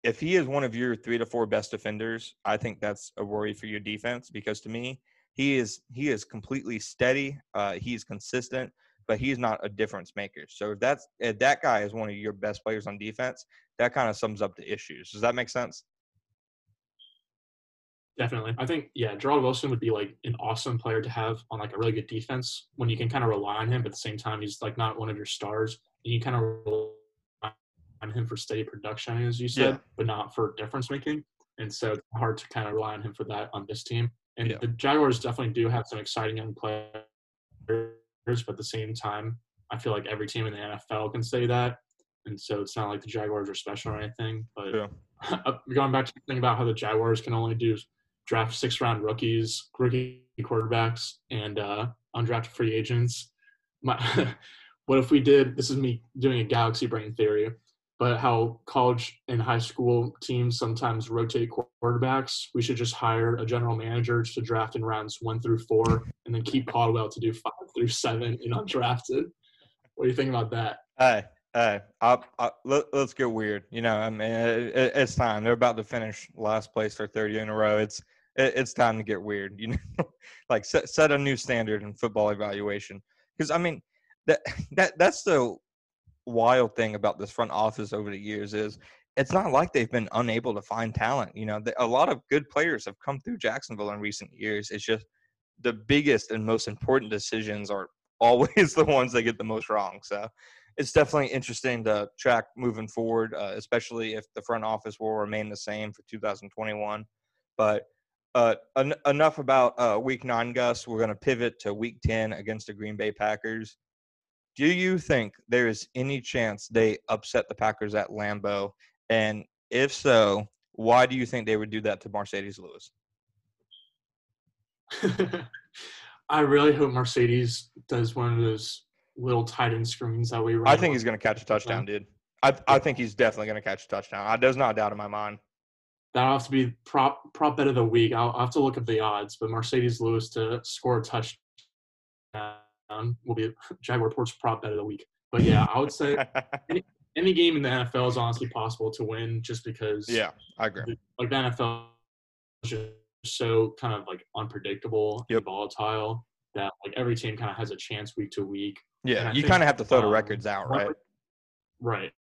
if he is one of your 3 to 4 best defenders, I think that's a worry for your defense because to me, he is completely steady, he's consistent, but he's not a difference maker. So if that guy is one of your best players on defense, that kind of sums up the issues. Does that make sense? Definitely. I think, yeah, Gerald Wilson would be, like, an awesome player to have on, like, a really good defense when you can kind of rely on him, but at the same time, he's, like, not one of your stars. And you kind of rely on him for steady production, as you said, yeah, but not for difference-making. And so it's hard to kind of rely on him for that on this team. And yeah, the Jaguars definitely do have some exciting young players, but at the same time, I feel like every team in the NFL can say that. And so it's not like the Jaguars are special or anything. But yeah, going back to the thing about how the Jaguars can only do – draft 6-round rookies, rookie quarterbacks, and undrafted free agents. What if we did – this is me doing a galaxy brain theory, but how college and high school teams sometimes rotate quarterbacks. We should just hire a general manager to draft in rounds 1 through 4 and then keep Caldwell to do 5 through 7 and undrafted. What do you think about that? Let's get weird. You know, I mean, it's time. They're about to finish last place for 30 in a row. It's time to get weird, you know, like set a new standard in football evaluation. Because, I mean, that's the wild thing about this front office over the years is it's not like they've been unable to find talent. You know, a lot of good players have come through Jacksonville in recent years. It's just the biggest and most important decisions are always the ones that get the most wrong. So it's definitely interesting to track moving forward, especially if the front office will remain the same for 2021. But enough about Week 9, Gus. We're going to pivot to Week 10 against the Green Bay Packers. Do you think there is any chance they upset the Packers at Lambeau? And if so, why do you think they would do that to Mercedes Lewis? I really hope Mercedes does one of those little tight end screens that we ran. I think he's going to catch a touchdown, dude. I think he's definitely going to catch a touchdown. There's not a doubt in my mind. That'll have to be prop bet of the week. I'll have to look up the odds, but Mercedes Lewis to score a touchdown will be Jaguar Report's prop bet of the week. But, yeah, I would say any game in the NFL is honestly possible to win just because – yeah, I agree. Like, the NFL is just so kind of, like, unpredictable and volatile that, like, every team kind of has a chance week to week. Yeah, you kind of have to throw the records out, right? Right.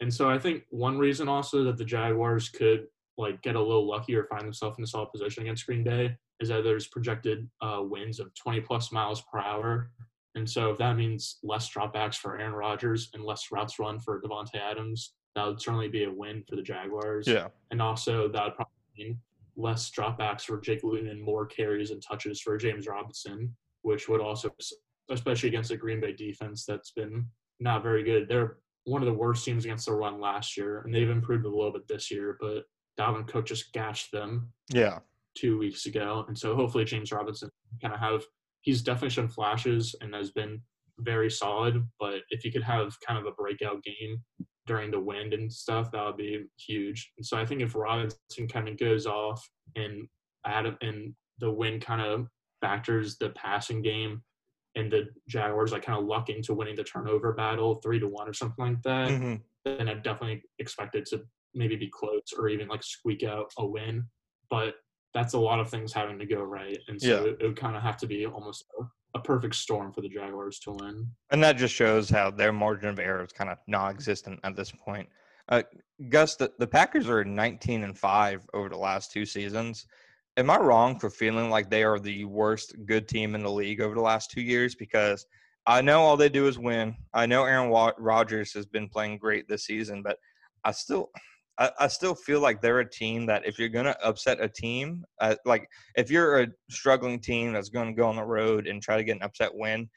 And so I think one reason also that the Jaguars could, like, get a little lucky or find themselves in a solid position against Green Bay is that there's projected winds of 20-plus miles per hour. And so if that means less dropbacks for Aaron Rodgers and less routes run for Devontae Adams, that would certainly be a win for the Jaguars. Yeah. And also that would probably mean less dropbacks for Jake Luton and more carries and touches for James Robinson, which would also, especially against the Green Bay defense that's been not very good. They're one of the worst teams against the run last year, and they've improved a little bit this year, but Dalvin Cook just gashed them 2 weeks ago. And so hopefully James Robinson kind of have – he's definitely shown flashes and has been very solid, but if you could have kind of a breakout game during the wind and stuff, that would be huge. And so I think if Robinson kind of goes off and the wind kind of factors the passing game and the Jaguars like kind of luck into winning the turnover battle 3-1 or something like that, then I definitely expect it to maybe be close or even like squeak out a win. But that's a lot of things having to go right. And so it would kind of have to be almost a perfect storm for the Jaguars to win. And that just shows how their margin of error is kind of non-existent at this point. Gus, the Packers are 19-5 over the last two seasons. Am I wrong for feeling like they are the worst good team in the league over the last 2 years? Because I know all they do is win. I know Aaron Rodgers has been playing great this season, but I still feel like they're a team that if you're going to upset a team, like if you're a struggling team that's going to go on the road and try to get an upset win,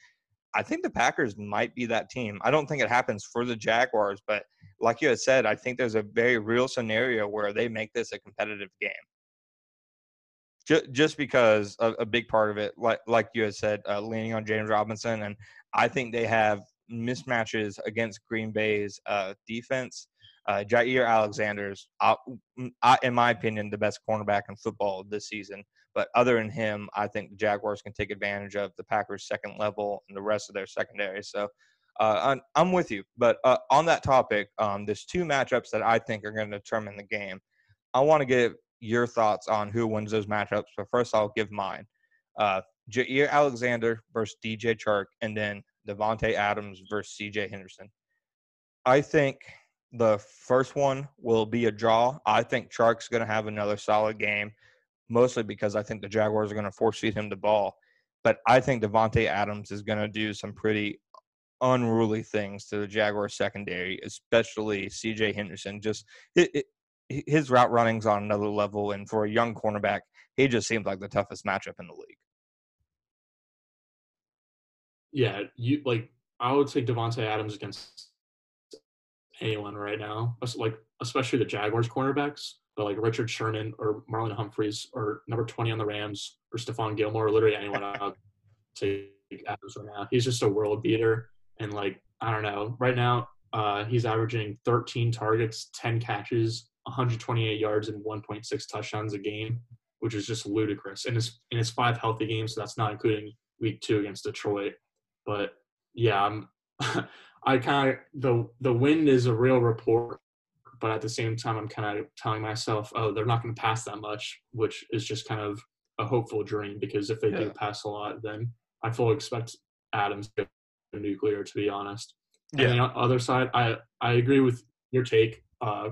I think the Packers might be that team. I don't think it happens for the Jaguars, but like you had said, I think there's a very real scenario where they make this a competitive game. Just because a big part of it, like you had said, leaning on James Robinson, and I think they have mismatches against Green Bay's defense. Jair Alexander's, in my opinion, the best cornerback in football this season. But other than him, I think the Jaguars can take advantage of the Packers' second level and the rest of their secondary. So I'm with you. But on that topic, there's two matchups that I think are going to determine the game. I want to give your thoughts on who wins those matchups. But first, I'll give mine. Jair Alexander versus DJ Chark, and then Devontae Adams versus CJ Henderson. I think the first one will be a draw. I think Chark's going to have another solid game, mostly because I think the Jaguars are going to force-feed him the ball. But I think Devontae Adams is going to do some pretty unruly things to the Jaguars secondary, especially CJ Henderson. Just his route running's on another level, and for a young cornerback, he just seems like the toughest matchup in the league. Yeah, I would say Devontae Adams against anyone right now, like especially the Jaguars cornerbacks, but like Richard Sherman or Marlon Humphreys or number 20 on the Rams or Stephon Gilmore, or literally anyone out to Adams right now. He's just a world beater. And like, I don't know, right now he's averaging 13 targets, 10 catches, 128 yards, and 1.6 touchdowns a game, which is just ludicrous. And it's in his 5 healthy games, so that's not including week 2 against Detroit. But yeah, I kind of – the win is a real report, but at the same time I'm kind of telling myself, oh, they're not going to pass that much, which is just kind of a hopeful dream, because if they do pass a lot, then I fully expect Adams to go nuclear, to be honest. Yeah. And on the other side, I agree with your take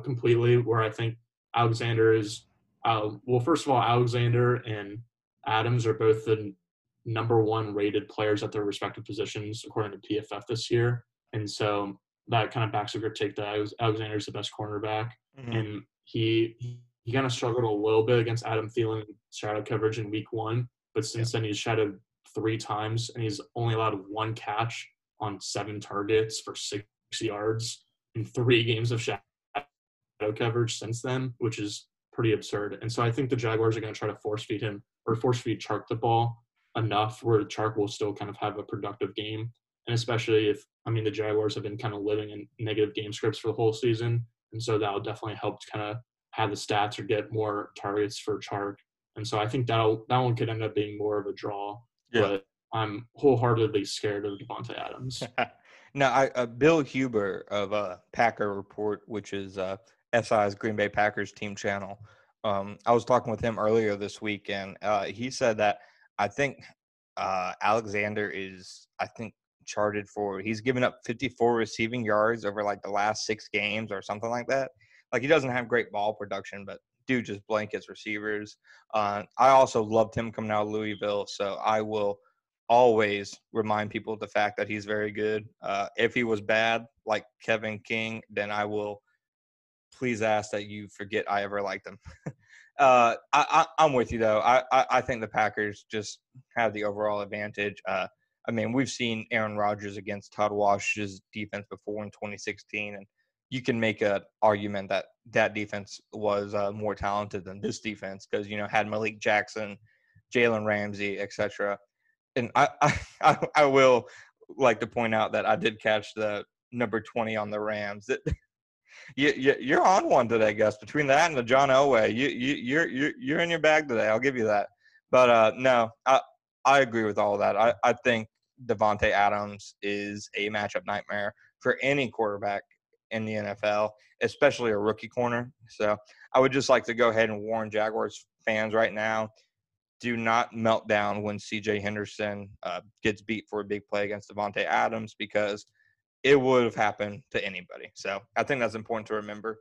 completely, where I think Alexander is well, first of all, Alexander and Adams are both the number 1 rated players at their respective positions according to PFF this year. And so that kind of backs up your take that Alexander's the best cornerback. Mm-hmm. And he kind of struggled a little bit against Adam Thielen shadow coverage in week 1. But since then, he's shadowed 3 times, and he's only allowed 1 catch on 7 targets for 6 yards in 3 games of shadow coverage since then, which is pretty absurd. And so I think the Jaguars are going to try to force-feed him or force-feed Chark the ball enough where Chark will still kind of have a productive game. And especially if, I mean, the Jaguars have been kind of living in negative game scripts for the whole season. And so that'll definitely help to kind of have the stats or get more targets for Chark. And so I think that one could end up being more of a draw. Yeah. But I'm wholeheartedly scared of Devontae Adams. Now, Bill Huber of Packer Report, which is SI's Green Bay Packers team channel, I was talking with him earlier this week, and he said that I think Alexander is, charted for, he's given up 54 receiving yards over like the last 6 games or something like that. Like, he doesn't have great ball production, but dude just blankets receivers. I also loved him coming out of Louisville, so I will always remind people of the fact that he's very good. If he was bad, like Kevin King, then I will please ask that you forget I ever liked them. I'm with you, though. I think the Packers just have the overall advantage. I mean, we've seen Aaron Rodgers against Todd Walsh's defense before in 2016, and you can make an argument that that defense was more talented than this defense because, you know, had Malik Jackson, Jalen Ramsey, etc. And I will like to point out that I did catch the number 20 on the Rams. You're on one today, Gus. Between that and the John Elway, you're in your bag today. I'll give you that. But no, I agree with all that. I think Devontae Adams is a matchup nightmare for any quarterback in the NFL, especially a rookie corner. So I would just like to go ahead and warn Jaguars fans right now: do not melt down when C.J. Henderson gets beat for a big play against Devontae Adams, because it would have happened to anybody. So I think that's important to remember.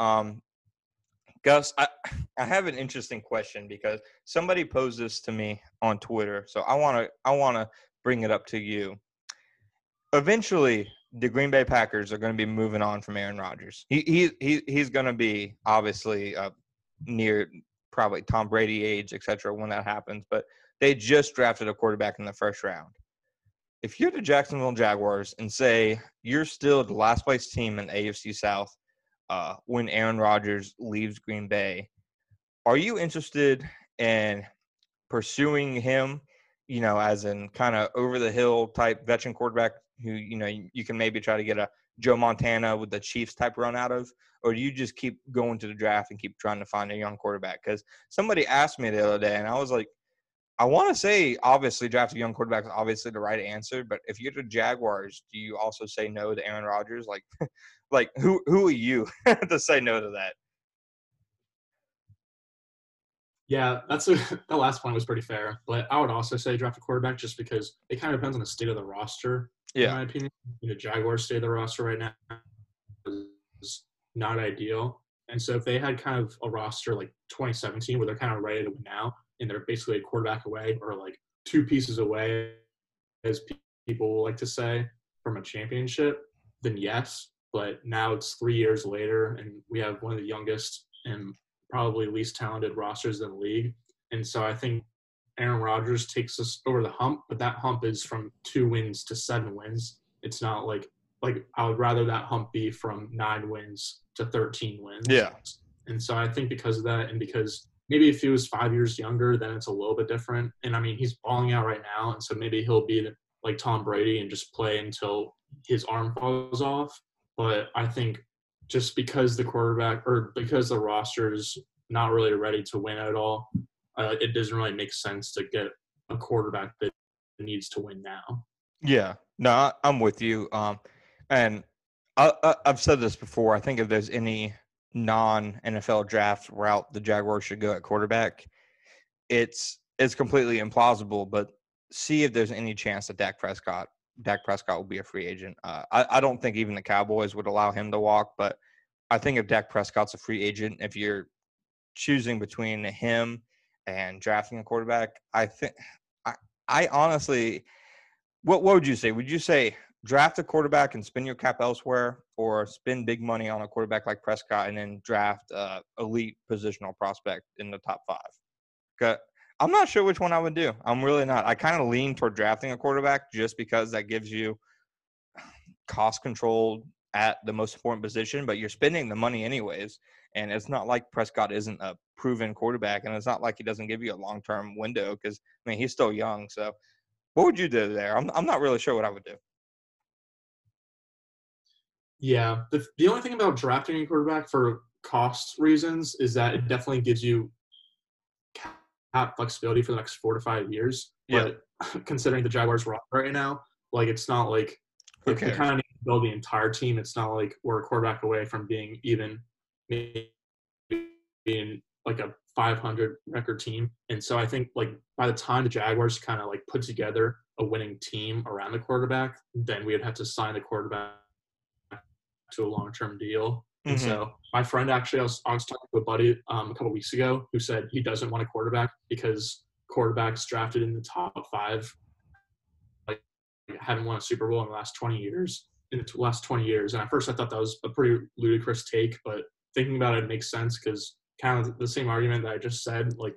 Gus, I have an interesting question because somebody posed this to me on Twitter, so I want to bring it up to you. Eventually, the Green Bay Packers are going to be moving on from Aaron Rodgers. He's going to be obviously near probably Tom Brady age, etc. when that happens. But they just drafted a quarterback in the first round. If you're the Jacksonville Jaguars and say you're still the last place team in the AFC South when Aaron Rodgers leaves Green Bay, are you interested in pursuing him, you know, as in kind of over-the-hill type veteran quarterback who, you know, you can maybe try to get a Joe Montana with the Chiefs type run out of? Or do you just keep going to the draft and keep trying to find a young quarterback? Because somebody asked me the other day, and I was like, I want to say, obviously, draft a young quarterback is obviously the right answer. But if you're the Jaguars, do you also say no to Aaron Rodgers? Like who are you to say no to that? Yeah, that last point was pretty fair. But I would also say draft a quarterback just because it kind of depends on the state of the roster. Yeah. In my opinion, you know, Jaguars' state of the roster right now is not ideal. And so if they had kind of a roster like 2017 where they're kind of ready to win now, and they're basically a quarterback away or like two pieces away, as people like to say, from a championship, then yes. But now it's 3 years later, and we have one of the youngest and probably least talented rosters in the league. And so I think Aaron Rodgers takes us over the hump, but that hump is from 2 wins to 7 wins. It's not like I would rather that hump be from 9 wins to 13 wins. Yeah. And so I think because of that, and because maybe if he was 5 years younger, then it's a little bit different. And, I mean, he's balling out right now, and so maybe he'll be like Tom Brady and just play until his arm falls off. But I think just because the quarterback – or because the roster is not really ready to win at all, it doesn't really make sense to get a quarterback that needs to win now. Yeah. No, I'm with you. And I've said this before. I think if there's any – non-NFL draft route the Jaguars should go at quarterback, it's completely implausible, but see if there's any chance that Dak Prescott will be a free agent. I don't think even the Cowboys would allow him to walk, but I think if Dak Prescott's a free agent, if you're choosing between him and drafting a quarterback, I think I honestly, what would you say? Would you say draft a quarterback and spend your cap elsewhere, or spend big money on a quarterback like Prescott and then draft elite positional prospect in the top 5? Okay. I'm not sure which one I would do. I'm really not. I kind of lean toward drafting a quarterback just because that gives you cost control at the most important position, but you're spending the money anyways. And it's not like Prescott isn't a proven quarterback, and it's not like he doesn't give you a long-term window because, I mean, he's still young. So what would you do there? I'm not really sure what I would do. Yeah, the only thing about drafting a quarterback for cost reasons is that it definitely gives you cap flexibility for the next 4 to 5 years. Yeah. But considering the Jaguars roster right now, like it's not like we kind of need to build the entire team. It's not like we're a quarterback away from being even being like a 500 record team. And so I think like by the time the Jaguars kind of like put together a winning team around the quarterback, then we would have to sign the quarterback to a long-term deal. And so my friend, actually, I was talking to a buddy a couple weeks ago who said he doesn't want a quarterback because quarterbacks drafted in the top 5 like haven't won a Super Bowl in the last 20 years. And I thought that was a pretty ludicrous take, but thinking about it, it makes sense because kind of the same argument that I just said, like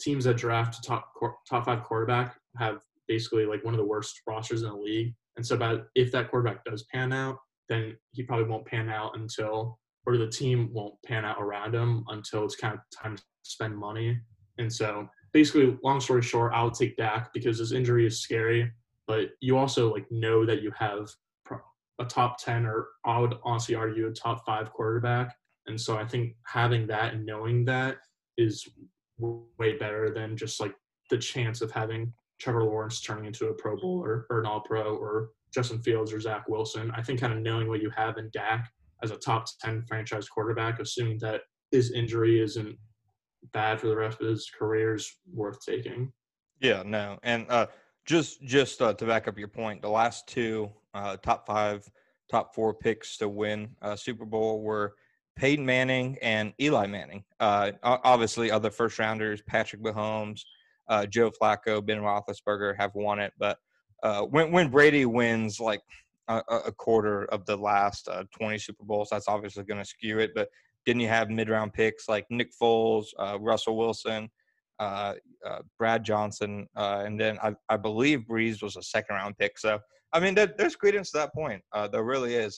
teams that draft top five quarterback have basically like one of the worst rosters in the league. And so if that quarterback does pan out, then he probably won't pan out until, or the team won't pan out around him until it's kind of time to spend money. And so basically, long story short, I would take Dak because his injury is scary, but you also like know that you have a top 10 or I would honestly argue a top 5 quarterback. And so I think having that and knowing that is way better than just like the chance of having Trevor Lawrence turning into a Pro Bowler or an All-Pro or Justin Fields or Zach Wilson. I think kind of knowing what you have in Dak as a top 10 franchise quarterback, assuming that his injury isn't bad for the rest of his career, is worth taking. Yeah, no. And just to back up your point, the last two top 4 picks to win Super Bowl were Peyton Manning and Eli Manning. Obviously, other first-rounders, Patrick Mahomes, Joe Flacco, Ben Roethlisberger have won it. But when Brady wins like a quarter of the last 20 Super Bowls, that's obviously going to skew it. But didn't you have mid-round picks like Nick Foles, Russell Wilson, Brad Johnson, and then I believe Breeze was a second-round pick. So, I mean, there's credence to that point. There really is.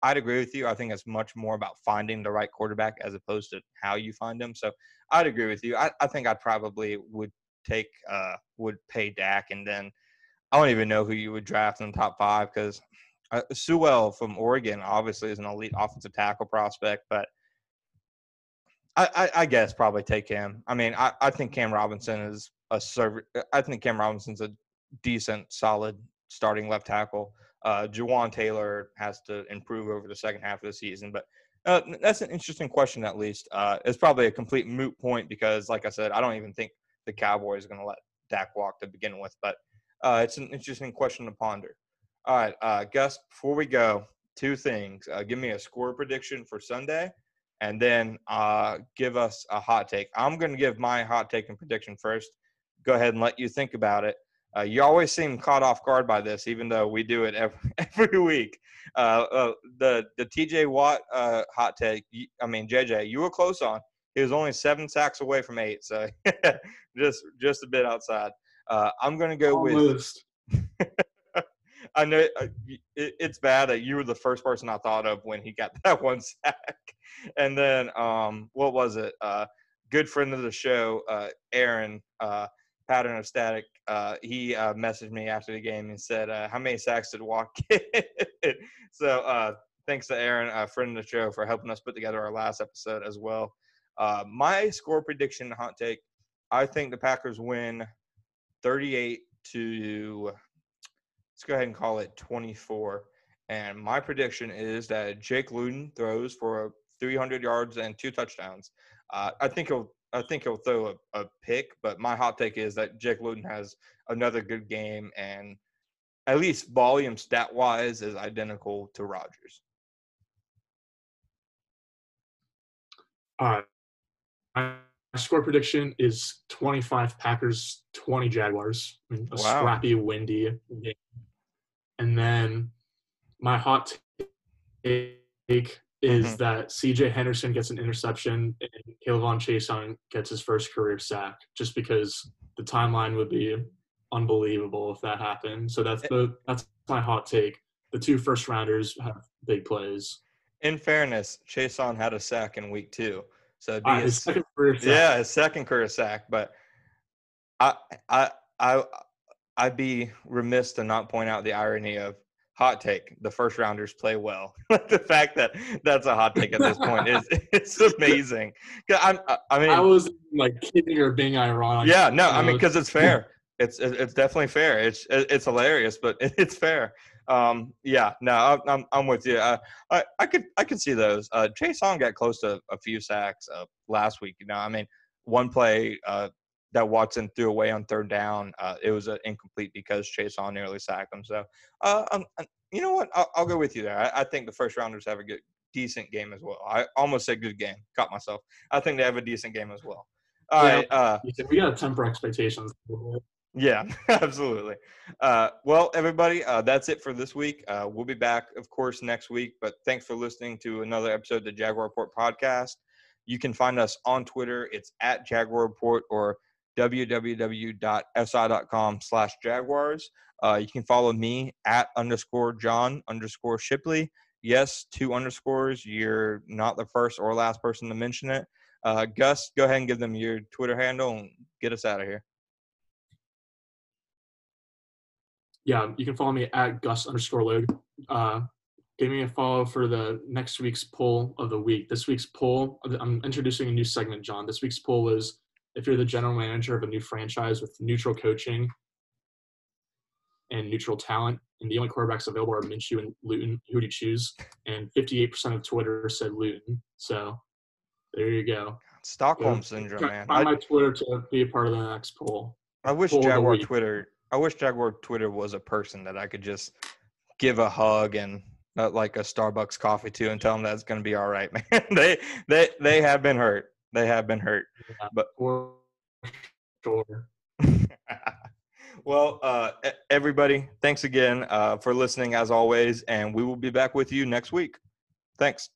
I'd agree with you. I think it's much more about finding the right quarterback as opposed to how you find them. So I'd agree with you. I think I probably would pay Dak, and then I don't even know who you would draft in the top 5 because Sewell from Oregon obviously is an elite offensive tackle prospect, but I guess probably take him. I mean, I think Cam Robinson is I think Cam Robinson's a decent, solid starting left tackle. Juwan Taylor has to improve over the second half of the season, but that's an interesting question at least. It's probably a complete moot point because, like I said, I don't even think the Cowboys are going to let Dak walk to begin with, but it's an interesting question to ponder. All right, Gus, before we go, two things. Give me a score prediction for Sunday, and then give us a hot take. I'm going to give my hot take and prediction first. Go ahead and let you think about it. You always seem caught off guard by this, even though we do it every week. The T.J. Watt hot take, I mean, J.J., you were close on. He was only 7 sacks away from 8, so just a bit outside. I'm going to go almost with – I know it's bad that you were the first person I thought of when he got that 1 sack. And then what was it? Good friend of the show, Aaron Pattern of Static, he messaged me after the game and said, how many sacks did Watt get? So thanks to Aaron, a friend of the show, for helping us put together our last episode as well. My score prediction, hot take, I think the Packers win 38 to, let's go ahead and call it 24. And my prediction is that Jake Luton throws for 300 yards and 2 touchdowns. I think he'll throw a pick, but my hot take is that Jake Luton has another good game, and at least volume stat-wise is identical to Rodgers. My score prediction is 25 Packers, 20 Jaguars. I mean, scrappy, windy game. And then my hot take is that C.J. Henderson gets an interception and Ke'Lavon Chase gets his first career sack, just because the timeline would be unbelievable if that happened. So that's my hot take. The 2 first-rounders have big plays. In fairness, Chase had a sack in week 2. So it'd be his second career sack. Yeah, his second career sack. But I'd be remiss to not point out the irony of hot take, the first-rounders play well. The fact that that's a hot take at this point it's amazing. I mean, I was like kidding or being ironic. Yeah, no, I mean, because it's fair. It's definitely fair. It's hilarious, but it's fair. Yeah, no, I'm with you. I could see those. Chase Young got close to a few sacks last week. You know, I mean, one play that Watson threw away on third down, it was incomplete because Chase on nearly sacked him. So, you know what? I'll go with you there. I think the first-rounders have a decent game as well. I almost said good game. Caught myself. I think they have a decent game as well. All right. We got to temper expectations. Yeah, absolutely. Well, everybody, that's it for this week. We'll be back, of course, next week. But thanks for listening to another episode of the Jaguar Report podcast. You can find us on Twitter. It's at Jaguar Report or www.si.com/Jaguars. You can follow me at _John_Shipley. Yes, 2 underscores. You're not the first or last person to mention it. Gus, go ahead and give them your Twitter handle and get us out of here. Yeah, you can follow me at Gus_Logue. Give me a follow for the next week's poll of the week. This week's poll, I'm introducing a new segment, John. This week's poll was, if you're the general manager of a new franchise with neutral coaching and neutral talent, and the only quarterbacks available are Minshew and Luton, who do you choose? And 58% of Twitter said Luton. So there you go. Stockholm syndrome, man. Find my Twitter to be a part of the next poll. I wish Jaguar Twitter was a person that I could just give a hug and like a Starbucks coffee to and tell them that's going to be all right, man. They have been hurt. They have been hurt. Yeah, but for sure. Well, everybody, thanks again for listening as always, and we will be back with you next week. Thanks.